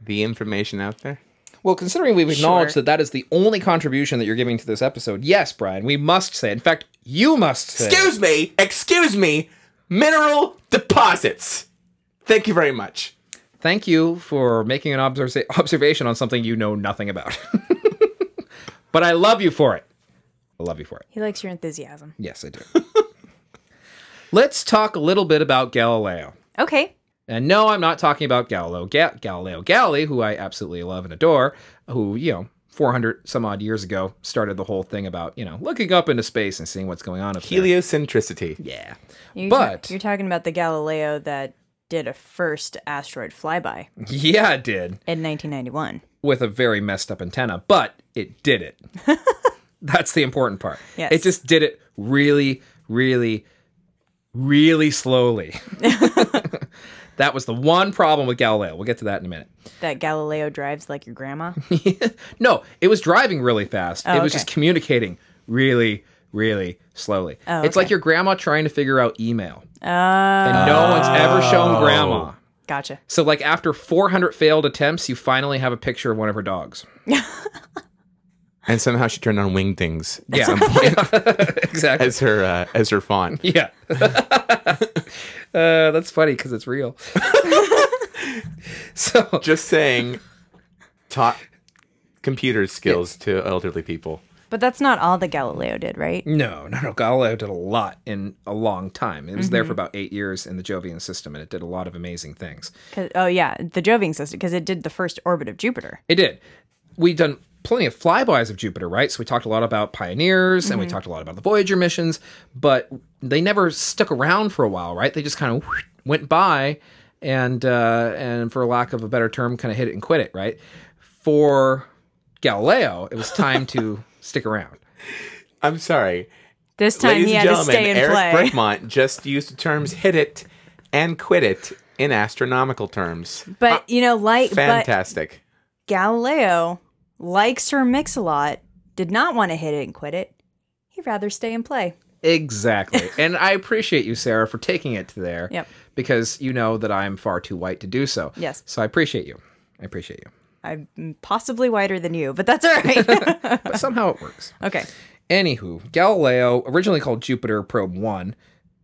the information out there? Well, considering we've acknowledged sure. that that is the only contribution that you're giving to this episode, yes, Brian, we must say. In fact, you must say. Excuse me, excuse me, mineral deposits. Thank you very much. Thank you for making an observa- observation on something you know nothing about. But I love you for it. I love you for it. He likes your enthusiasm. Yes, I do. Let's talk a little bit about Galileo. Okay. And no, I'm not talking about Galileo Ga- Galileo Galilei, who I absolutely love and adore, who, you know, four hundred some odd years ago started the whole thing about, you know, looking up into space and seeing what's going on up there. Heliocentricity. Yeah. You're but ta- you're talking about the Galileo that did a first asteroid flyby. Yeah, it did. In nineteen ninety-one. With a very messed up antenna, but it did it. That's the important part. Yes. It just did it really, really, really slowly. That was the one problem with Galileo. We'll get to that in a minute. That Galileo drives like your grandma? No, it was driving really fast. Oh, it was okay. just communicating really, really slowly. Oh, okay. It's like your grandma trying to figure out email. Oh. And no one's ever shown grandma. Gotcha. So like after four hundred failed attempts, you finally have a picture of one of her dogs. And somehow she turned on wingdings. At yeah. some point. Exactly. As her, uh, as her font. Yeah. uh, that's funny because it's real. So just saying, taught computer skills yeah. to elderly people. But that's not all that Galileo did, right? No, no, no. Galileo did a lot in a long time. It was mm-hmm. there for about eight years in the Jovian system, and it did a lot of amazing things. Oh, yeah, the Jovian system, because it did the first orbit of Jupiter. It did. We've done plenty of flybys of Jupiter, right? So we talked a lot about Pioneers, mm-hmm. and we talked a lot about the Voyager missions, but they never stuck around for a while, right? They just kind of went by, and uh, and for lack of a better term, kind of hit it and quit it, right? For Galileo, it was time to... stick around. I'm sorry. This time Ladies he had to stay and Eric play. Eric Brightmont just used the terms hit it and quit it in astronomical terms. But, ah, you know, like... Fantastic. Galileo, like Sir Mix-a-Lot, did not want to hit it and quit it. He'd rather stay and play. Exactly. And I appreciate you, Sarah, for taking it to there. Yep. Because you know that I'm far too white to do so. Yes. So I appreciate you. I appreciate you. I'm possibly whiter than you, but that's all right. But somehow it works. Okay. Anywho, Galileo, originally called Jupiter Probe one,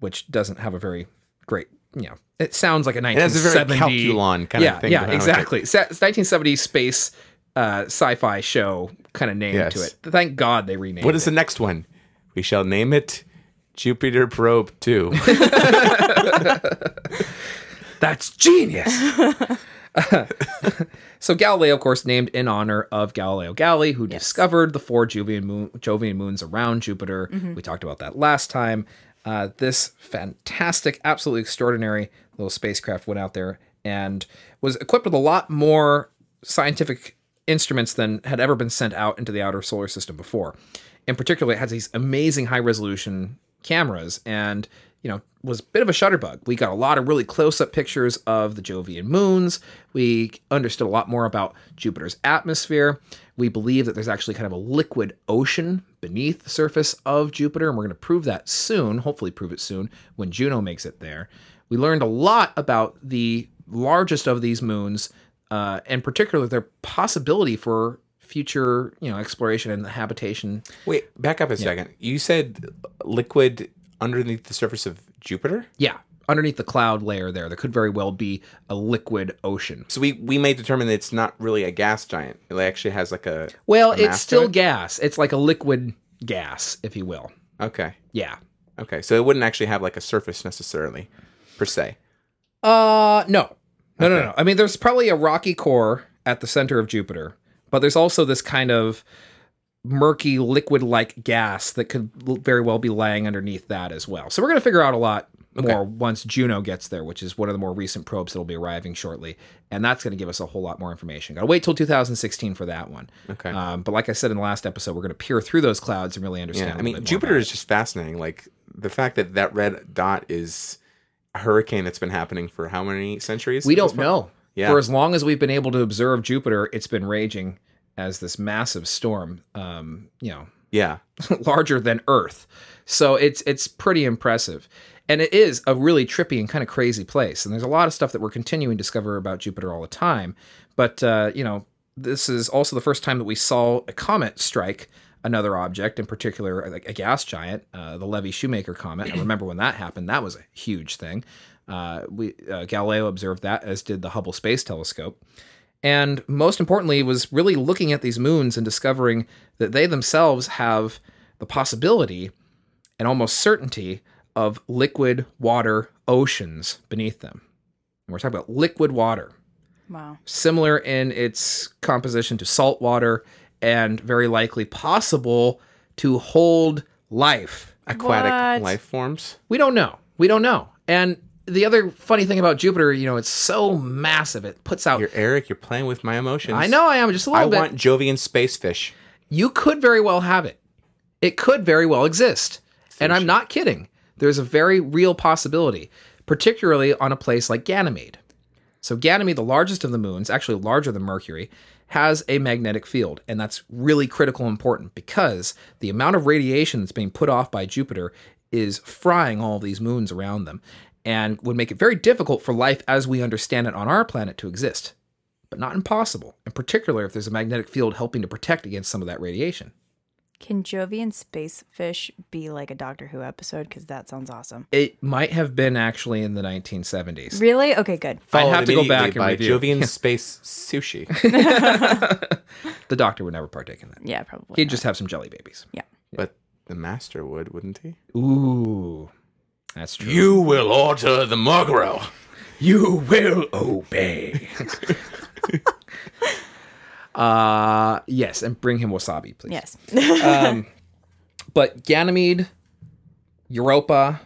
which doesn't have a very great, you know, it sounds like a nineteen seventy. It has a very Calculon kind yeah, of thing. Yeah, exactly. It's nineteen seventy space uh, sci-fi show kind of name yes. to it. Thank God they renamed it. What is it. The next one? We shall name it Jupiter Probe two. That's genius. So Galileo, of course, named in honor of Galileo Galilei, who yes. discovered the four Jovian, moon, Jovian moons around Jupiter. Mm-hmm. We talked about that last time. Uh, this fantastic, absolutely extraordinary little spacecraft went out there and was equipped with a lot more scientific instruments than had ever been sent out into the outer solar system before. In particular, it has these amazing high-resolution cameras and, you know, was a bit of a shutterbug. We got a lot of really close-up pictures of the Jovian moons. We understood a lot more about Jupiter's atmosphere. We believe that there's actually kind of a liquid ocean beneath the surface of Jupiter, and we're going to prove that soon, hopefully prove it soon, when Juno makes it there. We learned a lot about the largest of these moons, uh, and particularly their possibility for future, you know, exploration and habitation. Wait, back up a yeah. second. You said liquid underneath the surface of Jupiter? Yeah, underneath the cloud layer there. There could very well be a liquid ocean. So we, we may determine that it's not really a gas giant. It actually has like a Well, a it's still it? gas. It's like a liquid gas, if you will. Okay. Yeah. Okay, so it wouldn't actually have like a surface necessarily, per se. Uh, no. No, okay. no, no. I mean, there's probably a rocky core at the center of Jupiter, but there's also this kind of murky liquid-like gas that could very well be laying underneath that as well. So we're going to figure out a lot okay. more once Juno gets there, which is one of the more recent probes that will be arriving shortly, and that's going to give us a whole lot more information. Got to wait till two thousand sixteen for that one. Okay. Um, but like I said in the last episode, we're going to peer through those clouds and really understand. Yeah, I mean, Jupiter is just fascinating. Like the fact that that red dot is a hurricane that's been happening for how many centuries? We don't know. Yeah. For as long as we've been able to observe Jupiter, it's been raging as this massive storm, um, you know, yeah, larger than Earth. So it's it's pretty impressive. And it is a really trippy and kind of crazy place. And there's a lot of stuff that we're continuing to discover about Jupiter all the time. But, uh, you know, this is also the first time that we saw a comet strike another object, in particular, like a gas giant, uh, the Levy-Shoemaker comet. I remember when that happened. That was a huge thing. Uh, we uh, Galileo observed that, as did the Hubble Space Telescope. And most importantly, was really looking at these moons and discovering that they themselves have the possibility and almost certainty of liquid water oceans beneath them. And we're talking about liquid water. Wow. Similar in its composition to salt water and very likely possible to hold life. Aquatic what? life forms? We don't know. We don't know. And the other funny thing about Jupiter, you know, it's so massive. It puts out... You're Eric, you're playing with my emotions. I know I am, just a little I bit. I want Jovian space fish. You could very well have it. It could very well exist. Fish. And I'm not kidding. There's a very real possibility, particularly on a place like Ganymede. So Ganymede, the largest of the moons, actually larger than Mercury, has a magnetic field. And that's really critical and important because the amount of radiation that's being put off by Jupiter is frying all of these moons around them, and would make it very difficult for life as we understand it on our planet to exist, but not impossible, in particular if there's a magnetic field helping to protect against some of that radiation. Can Jovian space fish be like a Doctor Who episode? Because that sounds awesome. It might have been actually in the nineteen seventies. Really? Okay, good. I'd have to go back and review. Jovian space sushi. The Doctor would never partake in that. Yeah, probably. He'd not. Just have some jelly babies. Yeah. But the Master would, wouldn't he? Ooh. That's true. You will order the Mogro. You will obey. uh, yes, and bring him wasabi, please. Yes. um, but Ganymede, Europa,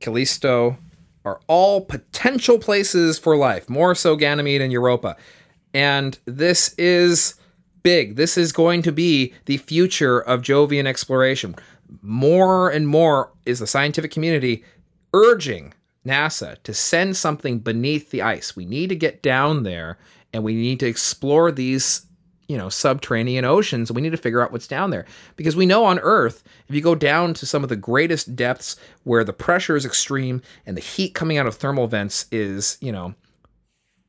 Callisto are all potential places for life. More so Ganymede and Europa. And this is big. This is going to be the future of Jovian exploration. More and more is the scientific community urging NASA to send something beneath the ice. We need to get down there, and we need to explore these, you know, subterranean oceans. We need to figure out what's down there. Because we know on Earth, if you go down to some of the greatest depths where the pressure is extreme and the heat coming out of thermal vents is, you know,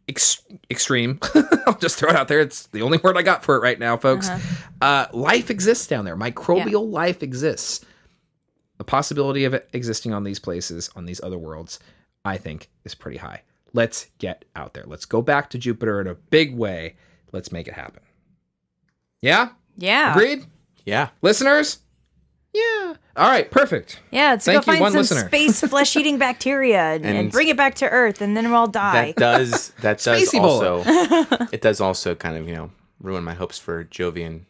ex- extreme. I'll just throw it out there. It's the only word I got for it right now, folks. Uh-huh. Uh, life exists down there. Microbial yeah. life exists. The possibility of it existing on these places, on these other worlds, I think is pretty high. Let's get out there. Let's go back to Jupiter in a big way. Let's make it happen. Yeah? Yeah. Agreed? Yeah. Listeners? Yeah. All right, perfect. Yeah, let's Thank go find some listener. space flesh-eating bacteria and, and, and bring it back to Earth, and then we'll all die. That does, that does also, it does also kind of, you know, ruin my hopes for Jovian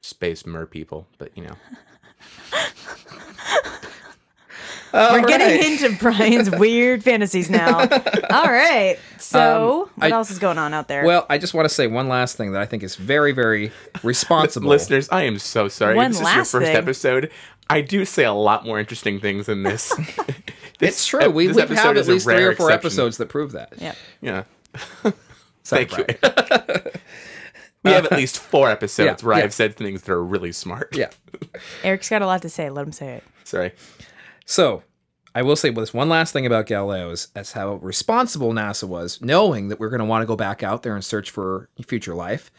space mer people, but, you know. We're right. getting into Brian's weird fantasies now. All right. So um, what I, else is going on out there? Well, I just want to say one last thing that I think is very, very responsible. Listeners, I am so sorry. One this last is your first thing. episode. I do say a lot more interesting things than this. this it's true. We, this we've had at least three or four exception. episodes that prove that. Yeah. Yeah. Sorry, Thank you. We have at least four episodes yeah, where yeah. I've said things that are really smart. Yeah. Eric's got a lot to say. Let him say it. Sorry. So, I will say well, this one last thing about Galileo is that's how responsible NASA was, knowing that we're going to want to go back out there and search for future life,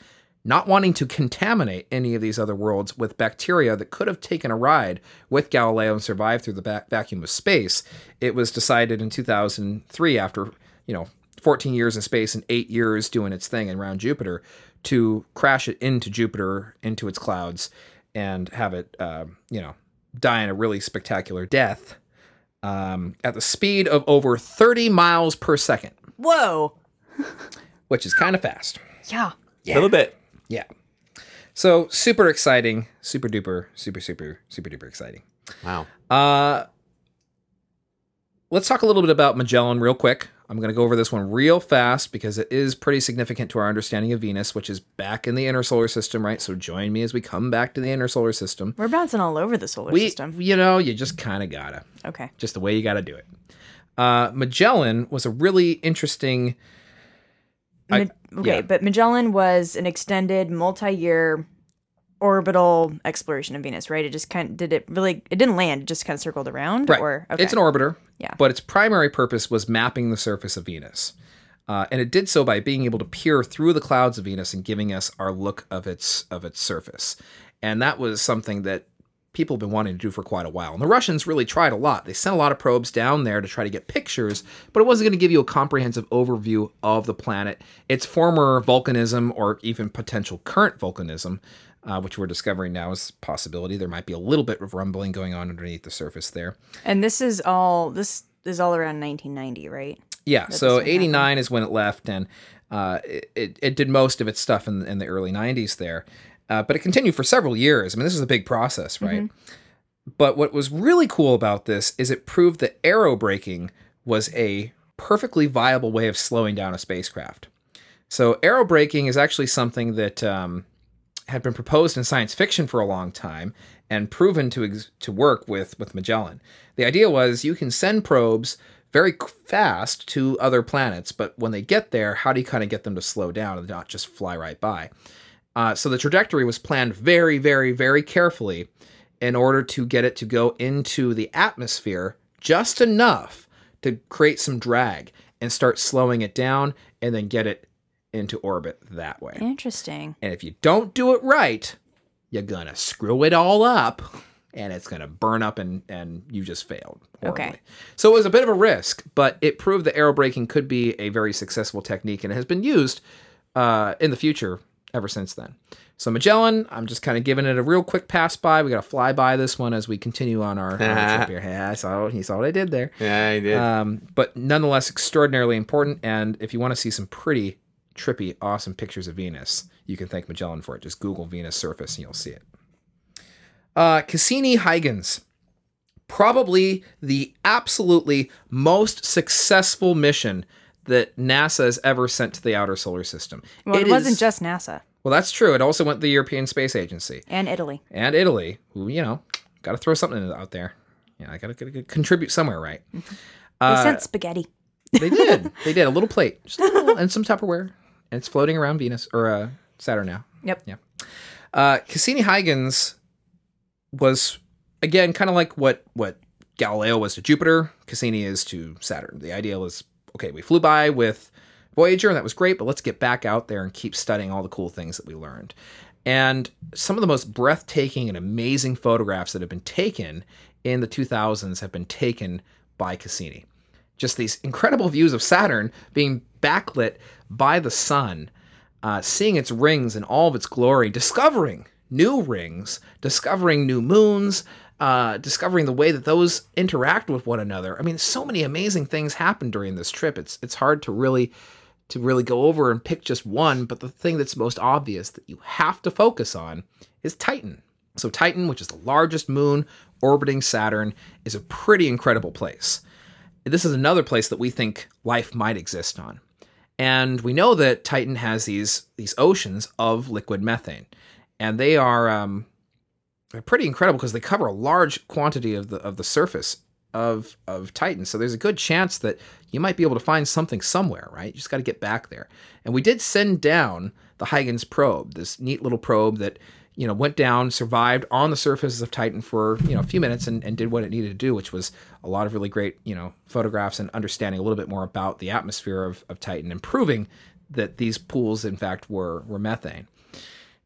not wanting to contaminate any of these other worlds with bacteria that could have taken a ride with Galileo and survived through the back vacuum of space. It was decided in two thousand three after, you know, fourteen years in space and eight years doing its thing around Jupiter, to crash it into Jupiter, into its clouds, and have it, uh, you know, die in a really spectacular death um, at the speed of over thirty miles per second. Whoa! Which is kind of fast. Yeah. yeah. A little bit. Yeah. So, super exciting. Super duper, super, super, super duper exciting. Wow. Uh, let's talk a little bit about Magellan real quick. I'm going to go over this one real fast because it is pretty significant to our understanding of Venus, which is back in the inner solar system, right? So join me as we come back to the inner solar system. We're bouncing all over the solar we, system. You know, you just kind of gotta. Okay. Just the way you gotta do it. Uh, Magellan was a really interesting... Ma- I, okay, yeah. but Magellan was an extended multi-year orbital exploration of Venus, right? It just kind of, did it really, it didn't land, it just kind of circled around? Right. Or, okay. It's an orbiter. Yeah. But its primary purpose was mapping the surface of Venus. Uh, and it did so by being able to peer through the clouds of Venus and giving us our look of its of its surface. And that was something that people have been wanting to do for quite a while. And the Russians really tried a lot. They sent a lot of probes down there to try to get pictures, but it wasn't going to give you a comprehensive overview of the planet, its former volcanism, or even potential current volcanism, Uh, which we're discovering now is a possibility. There might be a little bit of rumbling going on underneath the surface there. And this is all this is all around nineteen ninety, right? Yeah. That so eighty-nine is when it left, and uh, it it did most of its stuff in, in the early nineties there. Uh, but it continued for several years. I mean, this is a big process, right? Mm-hmm. But what was really cool about this is it proved that aerobraking was a perfectly viable way of slowing down a spacecraft. So aerobraking is actually something that... Um, had been proposed in science fiction for a long time and proven to ex- to work with, with Magellan. The idea was you can send probes very fast to other planets, but when they get there, how do you kind of get them to slow down and not just fly right by? Uh, so the trajectory was planned very, very, very carefully in order to get it to go into the atmosphere just enough to create some drag and start slowing it down and then get it into orbit that way. Interesting. And if you don't do it right, you're gonna screw it all up and it's gonna burn up and and you just failed horribly. Okay. So it was a bit of a risk, but it proved that aerobraking could be a very successful technique, and it has been used uh in the future ever since then. So Magellan, I'm just kind of giving it a real quick pass by. We got to fly by this one as we continue on our trip here. Yeah, I saw, you saw what I did there. Yeah, I did. Um, but nonetheless, extraordinarily important, and if you want to see some pretty trippy, awesome pictures of Venus, you can thank Magellan for it. Just Google Venus surface and you'll see it. Uh, Cassini-Huygens, probably the absolutely most successful mission that NASA has ever sent to the outer solar system. Well, it, it wasn't is, just NASA. Well, that's true. It also went to the European Space Agency. And Italy. And Italy, who, you know, got to throw something out there. Yeah, I got to contribute somewhere, right? They uh, sent spaghetti. They did. They did. A little plate. Just a little, and some Tupperware. And it's floating around Venus, or uh, Saturn now. Yep. Yeah. Uh, Cassini-Huygens was, again, kind of like what, what Galileo was to Jupiter, Cassini is to Saturn. The idea was, okay, we flew by with Voyager, and that was great, but let's get back out there and keep studying all the cool things that we learned. And some of the most breathtaking and amazing photographs that have been taken in the two thousands have been taken by Cassini. Just these incredible views of Saturn being backlit by the sun, uh, seeing its rings in all of its glory, discovering new rings, discovering new moons, uh, discovering the way that those interact with one another. I mean, so many amazing things happened during this trip. It's it's hard to really to really go over and pick just one, but the thing that's most obvious that you have to focus on is Titan. So Titan, which is the largest moon orbiting Saturn, is a pretty incredible place. This is another place that we think life might exist on. And we know that Titan has these, these oceans of liquid methane. And they are um, they're pretty incredible because they cover a large quantity of the, of the surface of, of Titan. So there's a good chance that you might be able to find something somewhere, right? You just got to get back there. And we did send down the Huygens probe, this neat little probe that, you know, went down, survived on the surfaces of Titan for, you know, a few minutes and, and did what it needed to do, which was a lot of really great, you know, photographs and understanding a little bit more about the atmosphere of, of Titan and proving that these pools, in fact, were, were methane.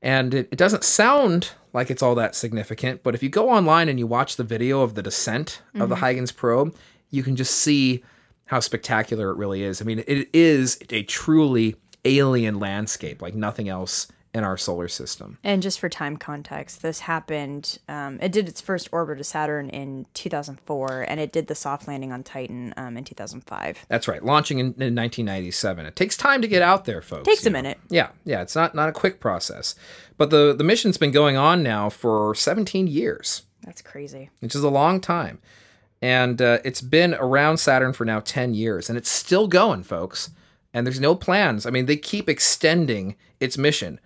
And it, it doesn't sound like it's all that significant, but if you go online and you watch the video of the descent mm-hmm. of the Huygens probe, you can just see how spectacular it really is. I mean, it is a truly alien landscape, like nothing else in our solar system. And just for time context, this happened, um, it did its first orbit to Saturn in two thousand four, and it did the soft landing on Titan um, in two thousand five. That's right, launching in, in nineteen ninety-seven. It takes time to get out there, folks. Takes a know. minute. Yeah, yeah, it's not, not a quick process. But the, the mission's been going on now for seventeen years. That's crazy. Which is a long time. And uh, it's been around Saturn for now ten years, and it's still going, folks. And there's no plans. I mean, they keep extending its mission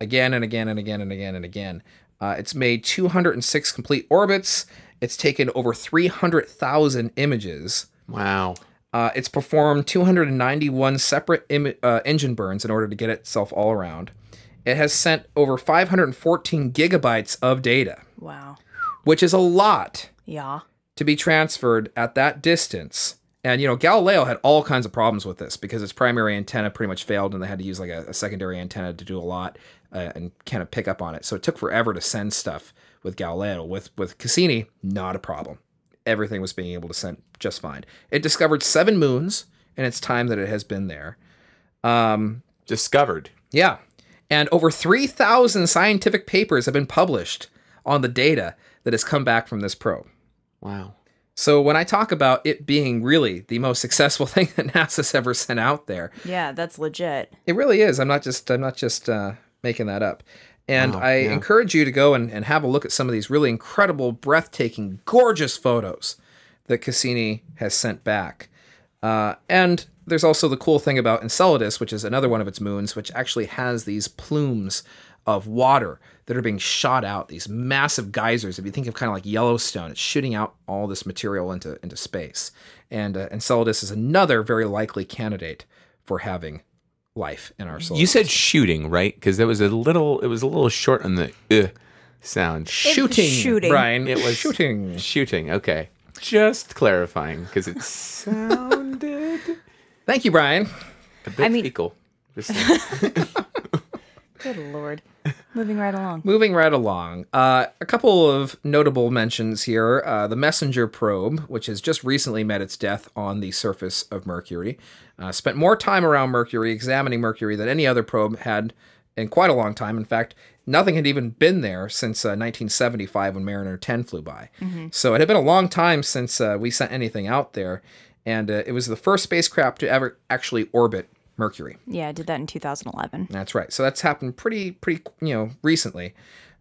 again and again and again and again and again. Uh, it's made two hundred six complete orbits. It's taken over three hundred thousand images. Wow. Uh, it's performed two hundred ninety-one separate im- uh, engine burns in order to get itself all around. It has sent over five hundred fourteen gigabytes of data. Wow. Which is a lot. Yeah. To be transferred at that distance. And, you know, Galileo had all kinds of problems with this because its primary antenna pretty much failed and they had to use like a, a secondary antenna to do a lot uh, and kind of pick up on it. So it took forever to send stuff with Galileo. With, with Cassini, not a problem. Everything was being able to send just fine. It discovered seven moons in its time that it has been there. Um, discovered. Yeah. And over three thousand scientific papers have been published on the data that has come back from this probe. Wow. So when I talk about it being really the most successful thing that NASA's ever sent out there, yeah, that's legit. It really is. I'm not just I'm not just uh, making that up. And oh, I yeah. encourage you to go and, and have a look at some of these really incredible, breathtaking, gorgeous photos that Cassini has sent back. Uh, and there's also the cool thing about Enceladus, which is another one of its moons, which actually has these plumes of water that are being shot out, these massive geysers. If you think of kind of like Yellowstone, it's shooting out all this material into, into space. And uh, Enceladus is another very likely candidate for having life in our solar system. You said shooting, right? Because there was a little, it was a little short on the uh, sound. Shooting, shooting, Brian. It was shooting. Shooting, okay. Just clarifying, because it sounded... Thank you, Brian. A bit I mean... fecal. Good Lord. Moving right along. Moving right along. Uh, a couple of notable mentions here. Uh, the Messenger probe, which has just recently met its death on the surface of Mercury, uh, spent more time around Mercury, examining Mercury, than any other probe had in quite a long time. In fact, nothing had even been there since uh, nineteen seventy-five when Mariner ten flew by. Mm-hmm. So it had been a long time since uh, we sent anything out there, and uh, it was the first spacecraft to ever actually orbit Mercury. Yeah, I did that in two thousand eleven. That's right. So that's happened pretty, pretty, you know, recently,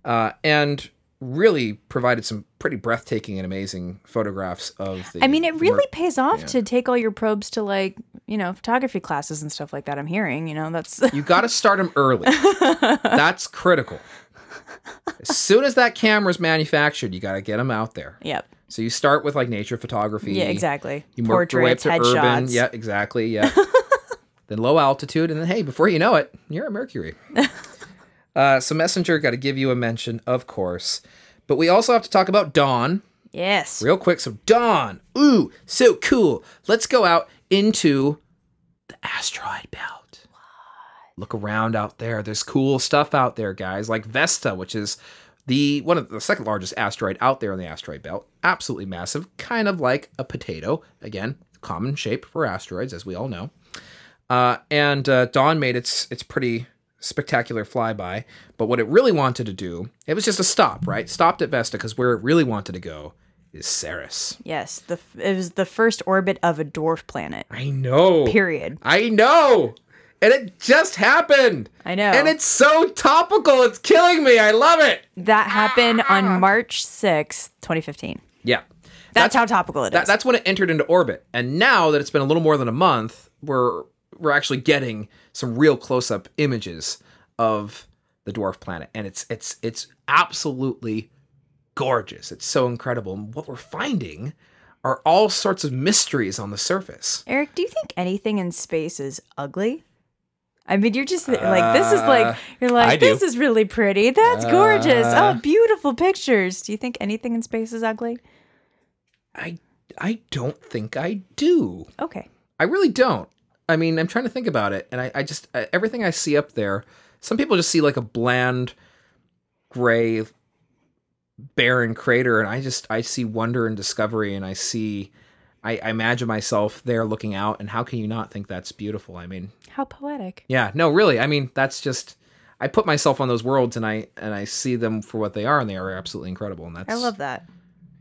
uh, and really provided some pretty breathtaking and amazing photographs of the... I mean, it really Mer- pays off yeah. to take all your probes to, like, you know, photography classes and stuff like that. I'm hearing, you know, that's... You got to start them early. That's critical. As soon as that camera's manufactured, you got to get them out there. Yep. So you start with, like, nature photography. Yeah, exactly. You Portraits, work your way up to headshots. Urban. Yeah, exactly, yeah. Then low altitude, and then, hey, before you know it, you're at Mercury. uh, so Messenger, got to give you a mention, of course. But we also have to talk about Dawn. Yes. Real quick. So Dawn. Ooh, so cool. Let's go out into the asteroid belt. What? Look around out there. There's cool stuff out there, guys, like Vesta, which is the one of the second largest asteroid out there in the asteroid belt. Absolutely massive, kind of like a potato. Again, common shape for asteroids, as we all know. Uh, and uh, Dawn made its its pretty spectacular flyby, but what it really wanted to do, it was just a stop, right? Stopped at Vesta, because where it really wanted to go is Ceres. Yes, the, it was the first orbit of a dwarf planet. I know. Period. I know! And it just happened. I know. And it's so topical. It's killing me. I love it. That happened ah. on March sixth, twenty fifteen. Yeah. That's, that's how topical it that, is. That's when it entered into orbit. And now that it's been a little more than a month, we're we're actually getting some real close-up images of the dwarf planet. And it's it's it's absolutely gorgeous. It's so incredible. And what we're finding are all sorts of mysteries on the surface. Eric, do you think anything in space is ugly? I mean, you're just like, uh, this is like, you're like, this is really pretty. That's uh, gorgeous. Oh, beautiful pictures. Do you think anything in space is ugly? I I don't think I do. Okay. I really don't. I mean, I'm trying to think about it. And I, I just, I, everything I see up there, some people just see like a bland, gray, barren crater. And I just, I see wonder and discovery. And I see, I, I imagine myself there looking out. And how can you not think that's beautiful? I mean. How poetic. Yeah. No, really. I mean, that's just, I put myself on those worlds and I, and I see them for what they are. And they are absolutely incredible. And that's. I love that.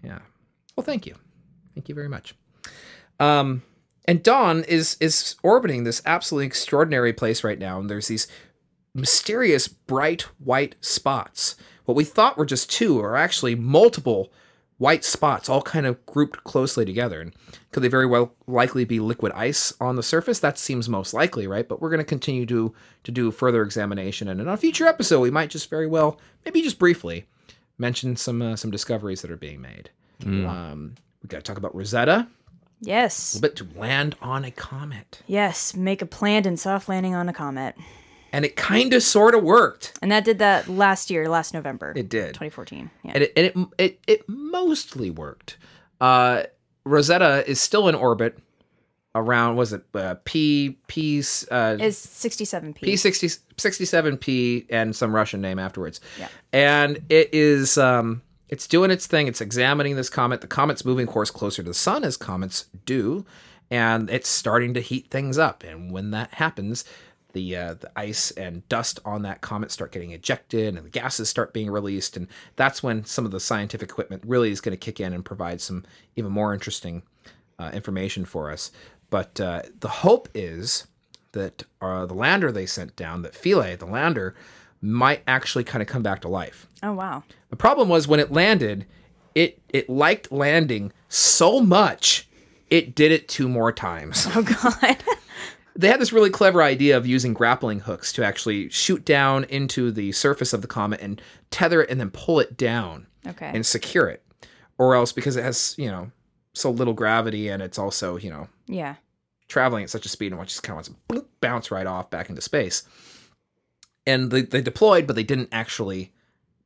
Yeah. Well, thank you. Thank you very much. Um, and Dawn is is orbiting this absolutely extraordinary place right now. And there's these mysterious bright white spots. What we thought were just two are actually multiple white spots, all kind of grouped closely together. And could they very well likely be liquid ice on the surface? That seems most likely, right? But we're going to continue to to do further examination. And in a future episode, we might just very well, maybe just briefly, mention some uh, some discoveries that are being made. Mm. Um, we got to talk about Rosetta. Yes. But to land on a comet. Yes. Make a planned and soft landing on a comet. And it kind of sort of worked. And that did that last year, last November. It did. twenty fourteen. Yeah. And it and it, it, it mostly worked. Uh, Rosetta is still in orbit around, was it uh, P, P's? Uh, it's sixty-seven P. P sixty, sixty-seven P and some Russian name afterwards. Yeah. And it is... Um, It's doing its thing. It's examining this comet. The comet's moving course closer to the sun, as comets do, and it's starting to heat things up. And when that happens, the uh, the ice and dust on that comet start getting ejected, and the gases start being released. And that's when some of the scientific equipment really is going to kick in and provide some even more interesting uh, information for us. But uh, the hope is that uh, the lander they sent down, that Philae, the lander, might actually kind of come back to life. Oh, wow. The problem was when it landed, it it liked landing so much, it did it two more times. Oh, God. They had this really clever idea of using grappling hooks to actually shoot down into the surface of the comet and tether it and then pull it down. Okay. And secure it. Or else, because it has, you know, so little gravity and it's also, you know, yeah, traveling at such a speed and it just kind of wants to bloop, bounce right off back into space. And they, they deployed, but they didn't actually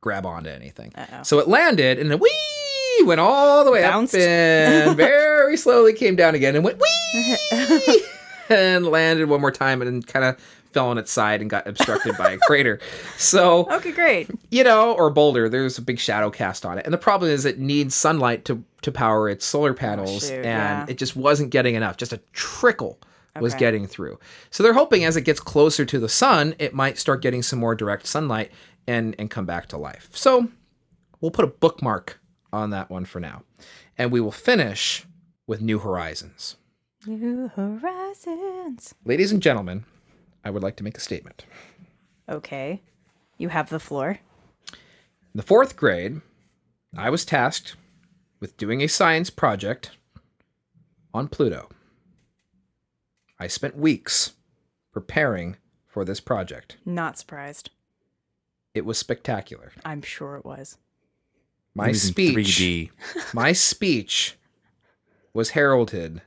grab onto anything. Uh-oh. So it landed, and then whee! Went all the way Bounced. up and very slowly came down again and went whee! And landed one more time and then kind of fell on its side and got obstructed by a crater. So, okay, great. You know, or boulder, there's a big shadow cast on it. And the problem is it needs sunlight to, to power its solar panels, oh, shoot, and yeah. it just wasn't getting enough, just a trickle. Okay. Was getting through. So they're hoping as it gets closer to the sun, it might start getting some more direct sunlight and, and come back to life. So we'll put a bookmark on that one for now. And we will finish with New Horizons. New Horizons. Ladies and gentlemen, I would like to make a statement. Okay. You have the floor. In the fourth grade, I was tasked with doing a science project on Pluto. I spent weeks preparing for this project. Not surprised. It was spectacular. I'm sure it was. My speech, my speech was heralded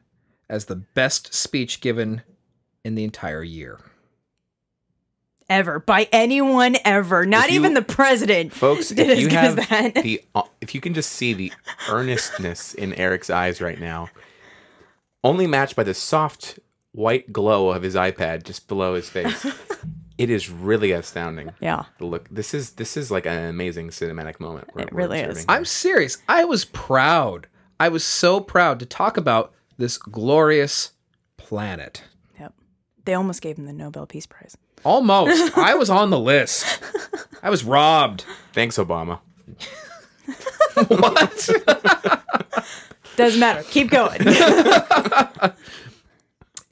as the best speech given in the entire year. Ever. By anyone ever. Not you, even the president. Folks, did if you have that. the, if you can just see the earnestness in Eric's eyes right now, only matched by the soft white glow of his iPad just below his face. It is really astounding. Yeah. Look, this is this is like an amazing cinematic moment. It really is. Here. I'm serious. I was proud. I was so proud to talk about this glorious planet. Yep. They almost gave him the Nobel Peace Prize. Almost. I was on the list. I was robbed. Thanks, Obama. What? Doesn't matter. Keep going.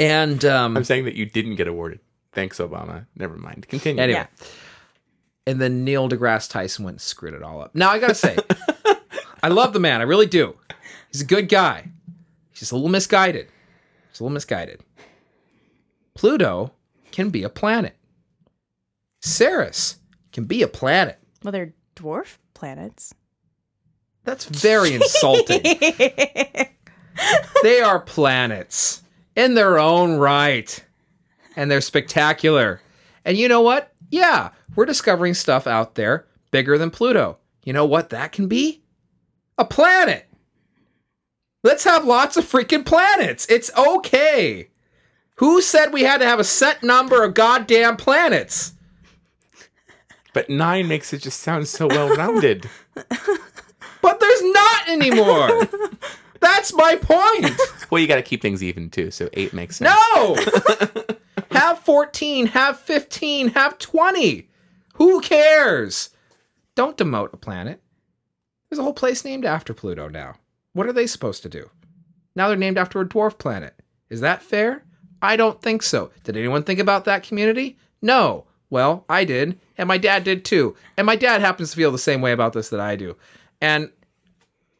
And um, I'm saying that you didn't get awarded. Thanks, Obama. Never mind. Continue. Anyway. Yeah. And then Neil deGrasse Tyson went and screwed it all up. Now, I got to say, I love the man. I really do. He's a good guy. He's just a little misguided. He's a little misguided. Pluto can be a planet. Ceres can be a planet. Well, they're dwarf planets. That's very insulting. They are planets in their own right. And they're spectacular. And you know what? Yeah, we're discovering stuff out there bigger than Pluto. You know what that can be? A planet. Let's have lots of freaking planets. It's okay. Who said we had to have a set number of goddamn planets? But nine makes it just sound so well-rounded. But there's not anymore. That's my point. Well, you got to keep things even, too, so eight makes sense. No! Have fourteen, have fifteen, have twenty. Who cares? Don't demote a planet. There's a whole place named after Pluto now. What are they supposed to do? Now they're named after a dwarf planet. Is that fair? I don't think so. Did anyone think about that community? No. Well, I did, and my dad did too. And my dad happens to feel the same way about this that I do. And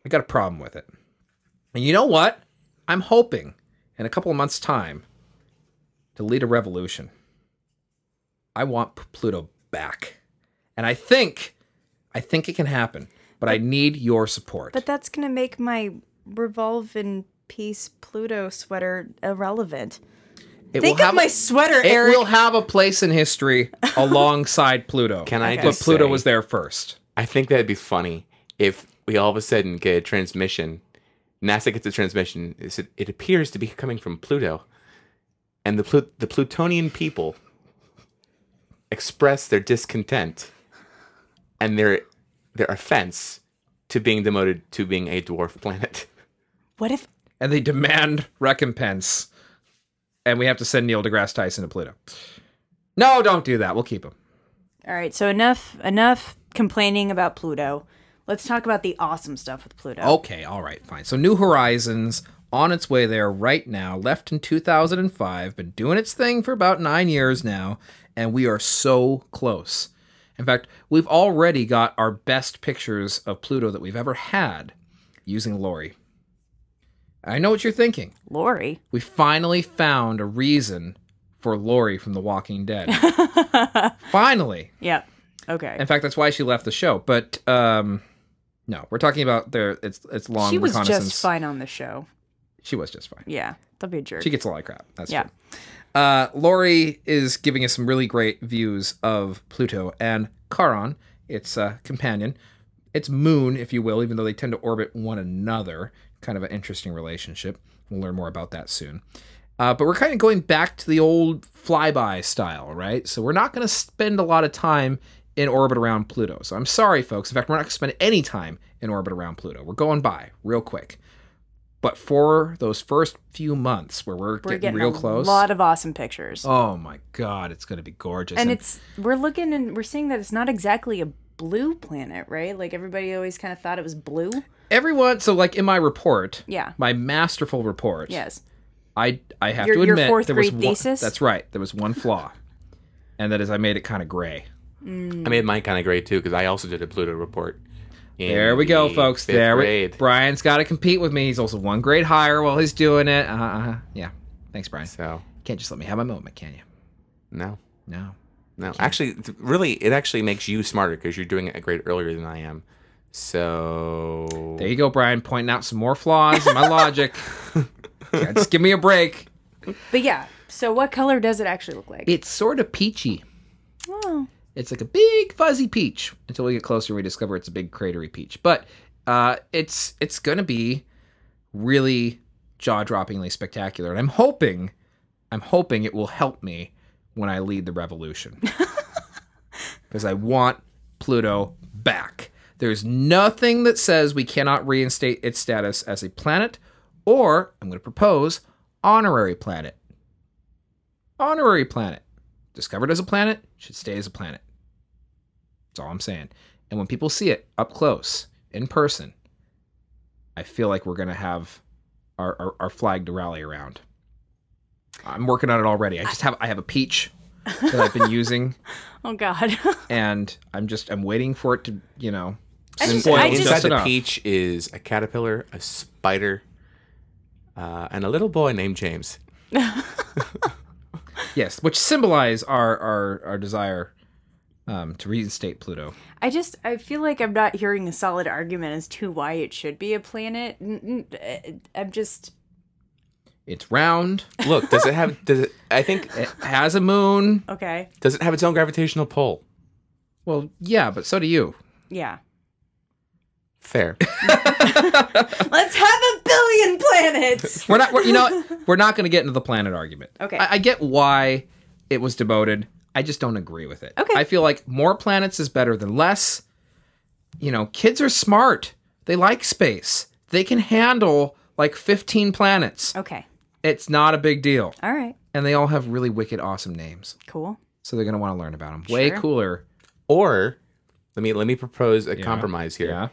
I got a problem with it. And you know what? I'm hoping in a couple of months' time to lead a revolution. I want Pluto back. And I think, I think it can happen. But, but I need your support. But that's going to make my Revolve in Peace Pluto sweater irrelevant. It think will of have my a, sweater, it Eric. It will have a place in history alongside Pluto. Can I okay. just But Pluto say, was there first. I think that'd be funny if we all of a sudden get a transmission. NASA gets a transmission. It appears to be coming from Pluto. And the Plut- the Plutonian people express their discontent and their their offense to being demoted to being a dwarf planet. What if? And they demand recompense, and we have to send Neil deGrasse Tyson to Pluto. No, don't do that. We'll keep him. All right. So enough enough complaining about Pluto. Let's talk about the awesome stuff with Pluto. Okay. All right. Fine. So New Horizons. On its way there right now, left in two thousand five, been doing its thing for about nine years now, and we are so close. In fact, we've already got our best pictures of Pluto that we've ever had using Lori. I know what you're thinking. Lori? We finally found a reason for Lori from The Walking Dead. Finally. Yeah. Okay. In fact, that's why she left the show, but um, no, we're talking about their it's it's long she reconnaissance. She was just fine on the show. She was just fine. Yeah, that'd be a jerk. She gets a lot of crap. That's yeah. true. Uh, Lori is giving us some really great views of Pluto and Charon, its uh, companion, its moon, if you will, even though they tend to orbit one another. Kind of an interesting relationship. We'll learn more about that soon. Uh, but we're kind of going back to the old flyby style, right? So we're not going to spend a lot of time in orbit around Pluto. So I'm sorry, folks. In fact, we're not going to spend any time in orbit around Pluto. We're going by real quick. But for those first few months where we're, we're getting, getting real a close. A lot of awesome pictures. Oh, my God. It's going to be gorgeous. And, and it's we're looking and we're seeing that it's not exactly a blue planet, right? Like, everybody always kind of thought it was blue. Everyone. So, like, in my report, yeah, my masterful report. Yes. I I have your, to admit. Your fourth there grade was thesis? One, that's right. There was one flaw. And that is I made it kind of gray. Mm. I made mine kind of gray, too, because I also did a Pluto report. In there we go, folks. There we, Brian's got to compete with me. He's also one grade higher while he's doing it. Uh-huh, uh-huh. Yeah. Thanks, Brian. So can't just let me have my moment, can you? No. No. No. Actually, really, it actually makes you smarter because you're doing it a grade earlier than I am. So there you go, Brian, pointing out some more flaws in my logic. Yeah, just give me a break. But yeah, so what color does it actually look like? It's sort of peachy. Oh. It's like a big fuzzy peach until we get closer. We discover it's a big cratery peach, but uh, it's it's going to be really jaw-droppingly spectacular. And I'm hoping, I'm hoping it will help me when I lead the revolution, because I want Pluto back. There's nothing that says we cannot reinstate its status as a planet, or I'm going to propose honorary planet. Honorary planet, discovered as a planet, should stay as a planet. That's all I'm saying. And when people see it up close, in person, I feel like we're going to have our, our, our flag to rally around. I'm working on it already. I just have I have a peach. that I've been using. Oh God. And I'm just, I'm waiting for it to, you know, spoil. I just, inside the peach is a caterpillar, a spider, uh, and a little boy named James. Yes, which symbolize our, our, our desire um, to reinstate Pluto. I just, I feel like I'm not hearing a solid argument as to why it should be a planet. I'm just... It's round. Look, does it have, does it, I think it has a moon. Okay. Does it have its own gravitational pull? Well, yeah, but so do you. Yeah. Fair. Let's have a billion planets. We're not, we're, you know, we're not going to get into the planet argument. Okay. I, I get why it was demoted. I just don't agree with it. Okay. I feel like more planets is better than less. You know, kids are smart. They like space. They can handle like fifteen planets. Okay. It's not a big deal. All right. And they all have really wicked, awesome names. Cool. So they're going to want to learn about them. Sure. Way cooler. Or, let me let me propose a yeah. compromise here. Yeah.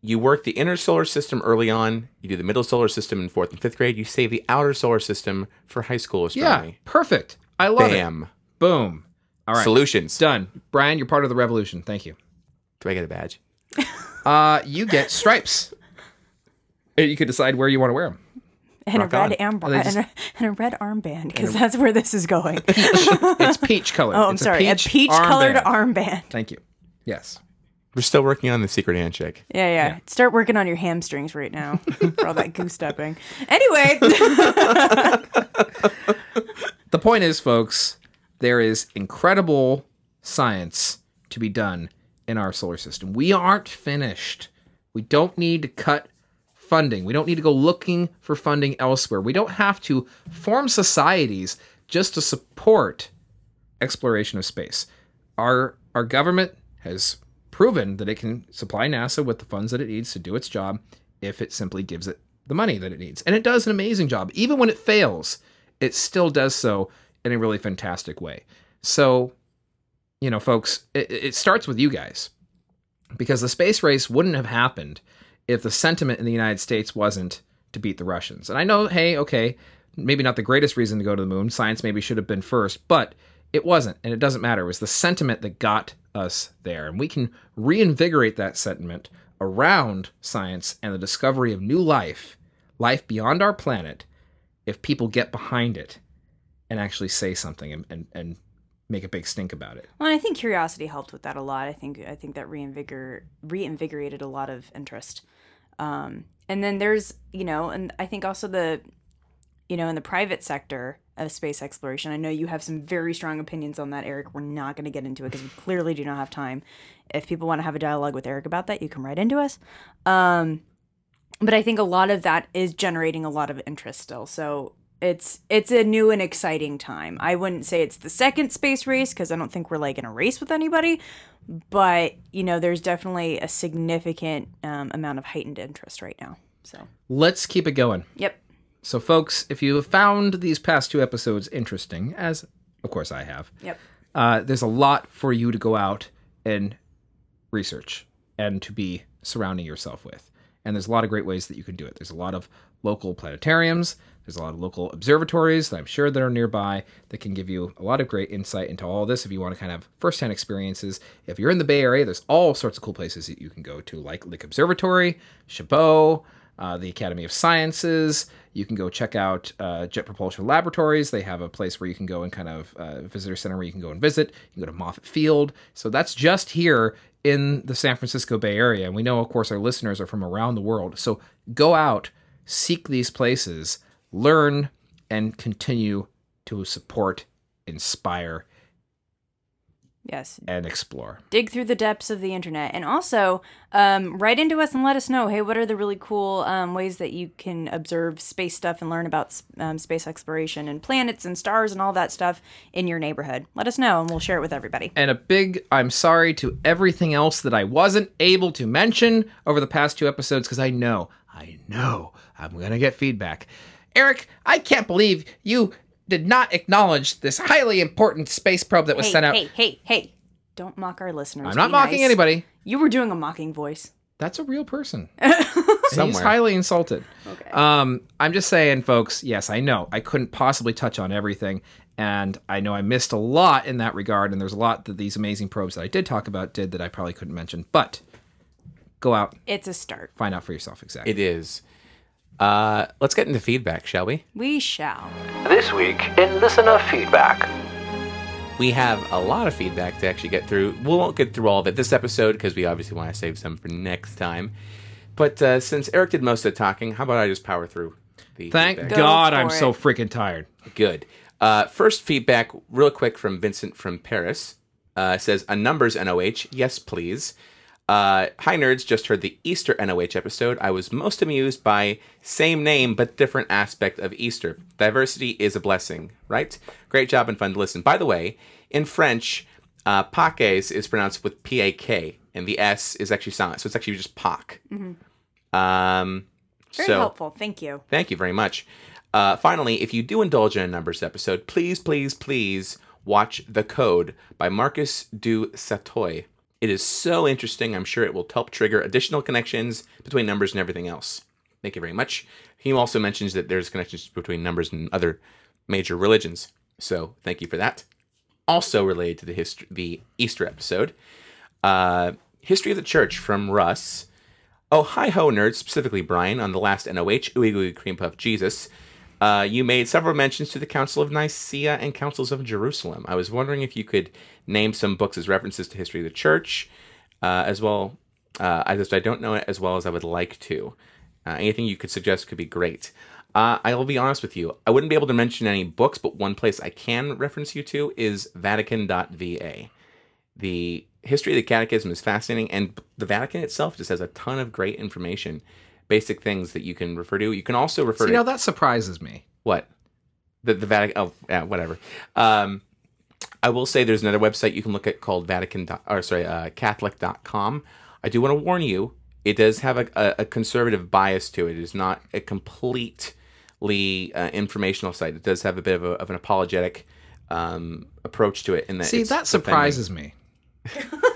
You work the inner solar system early on. You do the middle solar system in fourth and fifth grade. You save the outer solar system for high school astronomy. Yeah, perfect. I love Bam. it. Bam. Boom. All right. Solutions. Done. Brian, you're part of the revolution. Thank you. Do I get a badge? uh, you get stripes. You could decide where you want to wear them. And, a red, amb- and, just... and, a, and a red armband, because a... that's where this is going. It's peach colored. Oh, I'm it's sorry. A peach, a peach arm colored armband. armband. Thank you. Yes. We're still working on the secret handshake. Yeah, yeah. yeah. Start working on your hamstrings right now for all that goose-stepping. Anyway. The point is, folks, there is incredible science to be done in our solar system. We aren't finished. We don't need to cut funding. We don't need to go looking for funding elsewhere. We don't have to form societies just to support exploration of space. Our our government has proven that it can supply NASA with the funds that it needs to do its job if it simply gives it the money that it needs. And it does an amazing job. Even when it fails, it still does so in a really fantastic way. So, you know, folks, it, it starts with you guys, because the space race wouldn't have happened if the sentiment in the United States wasn't to beat the Russians. And I know, hey, okay, maybe not the greatest reason to go to the moon. Science maybe should have been first, but it wasn't. And it doesn't matter. It was the sentiment that got us there. And we can reinvigorate that sentiment around science and the discovery of new life, life beyond our planet, if people get behind it and actually say something and, and, and make a big stink about it. Well, I think Curiosity helped with that a lot. I think I think that reinvigor- reinvigorated a lot of interest. Um, and then there's, you know, and I think also the, you know, in the private sector of space exploration, I know you have some very strong opinions on that, Eric. We're not going to get into it because we clearly do not have time. If people want to have a dialogue with Eric about that, you come right into us. Um, but I think a lot of that is generating a lot of interest still. So it's it's a new and exciting time. I wouldn't say it's the second space race because I don't think we're like in a race with anybody. But, you know, there's definitely a significant um, amount of heightened interest right now. So let's keep it going. Yep. So, folks, if you have found these past two episodes interesting, as of course I have, yep, uh, there's a lot for you to go out and research and to be surrounding yourself with. And there's a lot of great ways that you can do it. There's a lot of local planetariums. There's a lot of local observatories that I'm sure that are nearby that can give you a lot of great insight into all this if you want to kind of have firsthand experiences. If you're in the Bay Area, there's all sorts of cool places that you can go to, like Lick Observatory, Chabot, uh, the Academy of Sciences. You can go check out uh, Jet Propulsion Laboratories. They have a place where you can go and kind of uh, visitor center where you can go and visit. You can go to Moffett Field. So that's just here in the San Francisco Bay Area. And we know, of course, our listeners are from around the world. So go out, seek these places, learn, and continue to support, inspire, yes, and explore. Dig through the depths of the internet. And also, um, write into us and let us know, hey, what are the really cool um, ways that you can observe space stuff and learn about um, space exploration and planets and stars and all that stuff in your neighborhood? Let us know, and we'll share it with everybody. And a big I'm sorry to everything else that I wasn't able to mention over the past two episodes, because I know, I know I'm going to get feedback. Eric, I can't believe you did not acknowledge this highly important space probe that was hey, sent out. Hey, hey, hey. Don't mock our listeners. I'm not Be mocking nice. anybody. You were doing a mocking voice. That's a real person. He's highly insulted. Okay. Um, I'm just saying, folks, yes, I know. I couldn't possibly touch on everything. And I know I missed a lot in that regard, and there's a lot that these amazing probes that I did talk about did that I probably couldn't mention. But go out. It's a start. Find out for yourself exactly. It is. Uh, let's get into feedback, shall we? We shall. This week in Listener Feedback. We have a lot of feedback to actually get through. We won't get through all of it this episode because we obviously want to save some for next time. But uh, since Eric did most of the talking, how about I just power through the Thank feedback? God I'm it. so freaking tired. Good. Uh, first feedback, real quick, from Vincent from Paris. Uh, says, a numbers N O H. Yes, please. Uh, Hi, nerds. Just heard the Easter N O H episode. I was most amused by same name, but different aspect of Easter. Diversity is a blessing, right? Great job and fun to listen. By the way, in French, uh, Paques is pronounced with P A K, and the S is actually silent. So it's actually just P A K. Mm-hmm. Um, very so, helpful. Thank you. Thank you very much. Uh, finally, if you do indulge in a numbers episode, please, please, please watch The Code by Marcus du Satoy. It is so interesting. I'm sure it will help trigger additional connections between numbers and everything else. Thank you very much. He also mentions that there's connections between numbers and other major religions. So thank you for that. Also related to the hist- the Easter episode, uh, History of the Church from Russ. Oh, hi-ho, nerds, specifically Brian, on the last N O H, Ooey Gooey Cream Puff Jesus. Uh, you made several mentions to the Council of Nicaea and Councils of Jerusalem. I was wondering if you could name some books as references to history of the church, uh, as well. Uh, I just I don't know it as well as I would like to. Uh, anything you could suggest could be great. Uh, I will be honest with you. I wouldn't be able to mention any books, but one place I can reference you to is Vatican dot V A. The history of the Catechism is fascinating, and the Vatican itself just has a ton of great information. Basic things that you can refer to. You can also refer See, to... See, now that surprises me. What? The, the Vatican... Oh, yeah, whatever. Um, I will say there's another website you can look at called Vatican... Dot, or, sorry, uh, Catholic dot com. I do want to warn you, it does have a, a, a conservative bias to it. It is not a completely uh, informational site. It does have a bit of, a, of an apologetic um, approach to it. In that See, that surprises defending. me.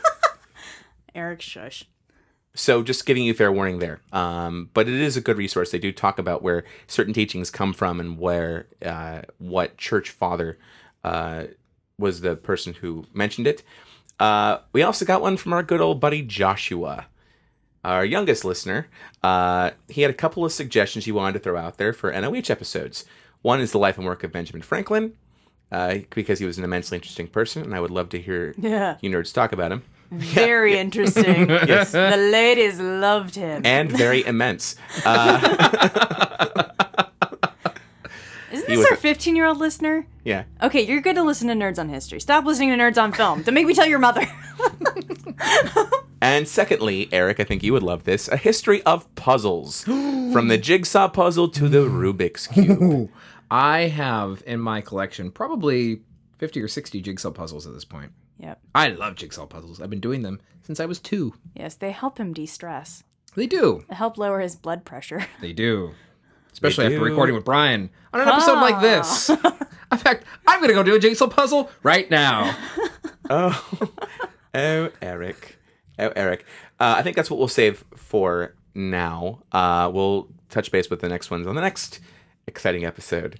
Eric, shush. So just giving you fair warning there. Um, but it is a good resource. They do talk about where certain teachings come from and where uh, what church father uh, was the person who mentioned it. Uh, we also got one from our good old buddy Joshua, our youngest listener. Uh, he had a couple of suggestions he wanted to throw out there for N O H episodes. One is the life and work of Benjamin Franklin, uh, because he was an immensely interesting person, and I would love to hear yeah. you nerds talk about him. Very yeah. interesting. Yes. The ladies loved him. And very immense. Uh, Isn't this our fifteen-year-old listener? Yeah. Okay, you're good to listen to Nerds on History. Stop listening to Nerds on Film. Don't make me tell your mother. And secondly, Eric, I think you would love this, a history of puzzles. From the jigsaw puzzle to the Rubik's Cube. I have in my collection probably fifty or sixty jigsaw puzzles at this point. Yep. I love jigsaw puzzles. I've been doing them since I was two. Yes, they help him de-stress. They do. They help lower his blood pressure. They do. Especially they do. After recording with Brian on an ah. episode like this. In fact, I'm going to go do a jigsaw puzzle right now. oh. oh, Eric. Oh, Eric. Uh, I think that's what we'll save for now. Uh, we'll touch base with the next ones on the next exciting episode.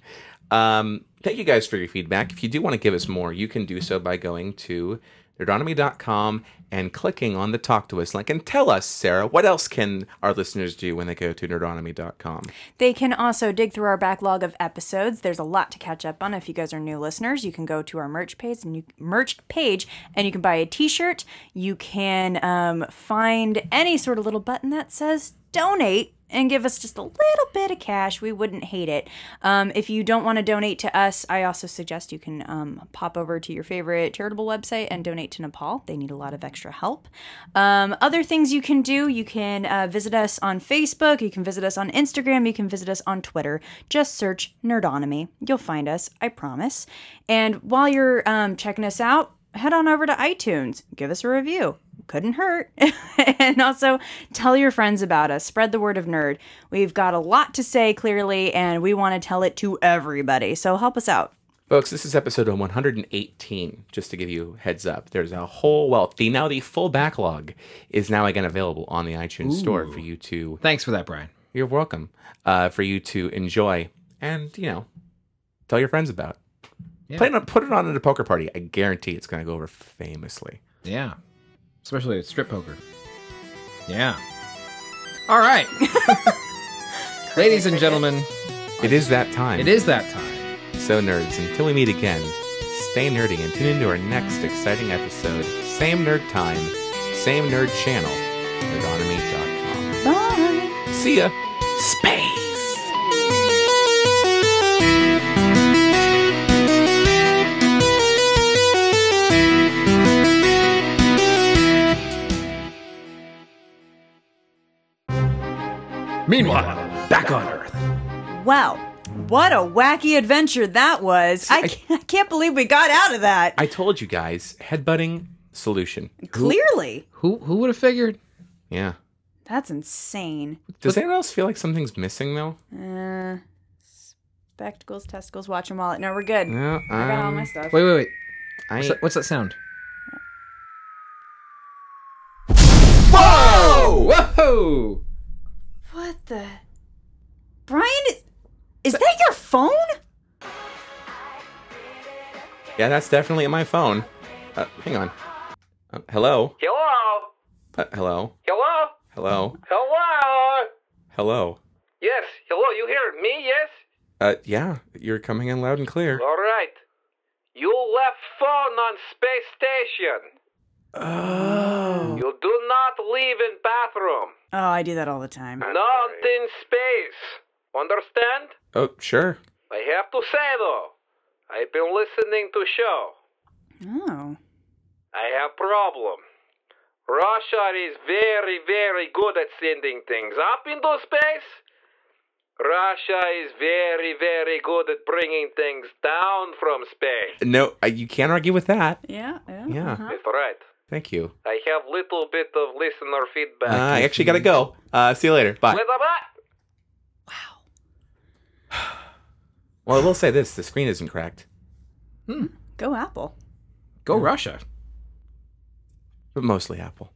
Um, thank you guys for your feedback. If you do want to give us more, you can do so by going to nerdonomy dot com and clicking on the Talk to Us link. And tell us, Sarah, what else can our listeners do when they go to nerdonomy dot com? They can also dig through our backlog of episodes. There's a lot to catch up on. If you guys are new listeners, you can go to our merch page and you, merch page, and you can buy a t-shirt. You can um, find any sort of little button that says donate. And give us just a little bit of cash. We wouldn't hate it. Um, if you don't want to donate to us, I also suggest you can um, pop over to your favorite charitable website and donate to Nepal. They need a lot of extra help. Um, other things you can do, you can uh, visit us on Facebook. You can visit us on Instagram. You can visit us on Twitter. Just search Nerdonomy. You'll find us, I promise. And while you're um, checking us out, head on over to iTunes. Give us a review. Couldn't hurt. And also tell your friends about us. Spread the word of nerd. We've got a lot to say, clearly, and we want to tell it to everybody. So help us out. Folks, this is episode one hundred eighteen, just to give you a heads up. There's a whole wealth. The, now the full backlog is now again available on the iTunes Ooh. Store for you to... Thanks for that, Brian. You're welcome. Uh, for you to enjoy and, you know, tell your friends about. Yeah. Plan on, put it on at a poker party. I guarantee it's going to go over famously. Yeah. Especially at strip poker. Yeah. All right. Ladies and gentlemen. It is that time. It is that time. So, nerds, until we meet again, stay nerdy and tune into our next exciting episode. Same nerd time, same nerd channel, nerdonomy dot com. Bye. See ya. Space. Meanwhile, back on Earth. Wow, what a wacky adventure that was. I can't, I can't believe we got out of that. I told you guys, headbutting solution. Clearly. Who who, who would have figured? Yeah. That's insane. Does anyone else feel like something's missing, though? Uh, spectacles, testicles, watch and wallet. No, we're good. No, um, I got all my stuff. Wait, wait, wait. I... What's, that, what's that sound? Whoa! Whoa! What the... Brian, is, is that, that your phone? Yeah, that's definitely my phone. Uh, hang on. Uh, hello? Hello? Uh, hello? Hello? Hello? Hello? Hello? Yes, hello, you hear me, yes? Uh, yeah, you're coming in loud and clear. All right. You left phone on space station. Oh. You do not leave in bathroom. Oh, I do that all the time. Not in space. Understand? Oh, sure. I have to say, though, I've been listening to show. Oh. I have problem. Russia is very, very good at sending things up into space. Russia is very, very good at bringing things down from space. No, you can't argue with that. Yeah, yeah. Yeah. Uh-huh. That's right. Thank you. I have a little bit of listener feedback. Uh, I actually got to go. Uh, see you later. Bye. Wow. Well, I will say this. The screen isn't cracked. Hmm. Go Apple. Go yeah. Russia. But mostly Apple.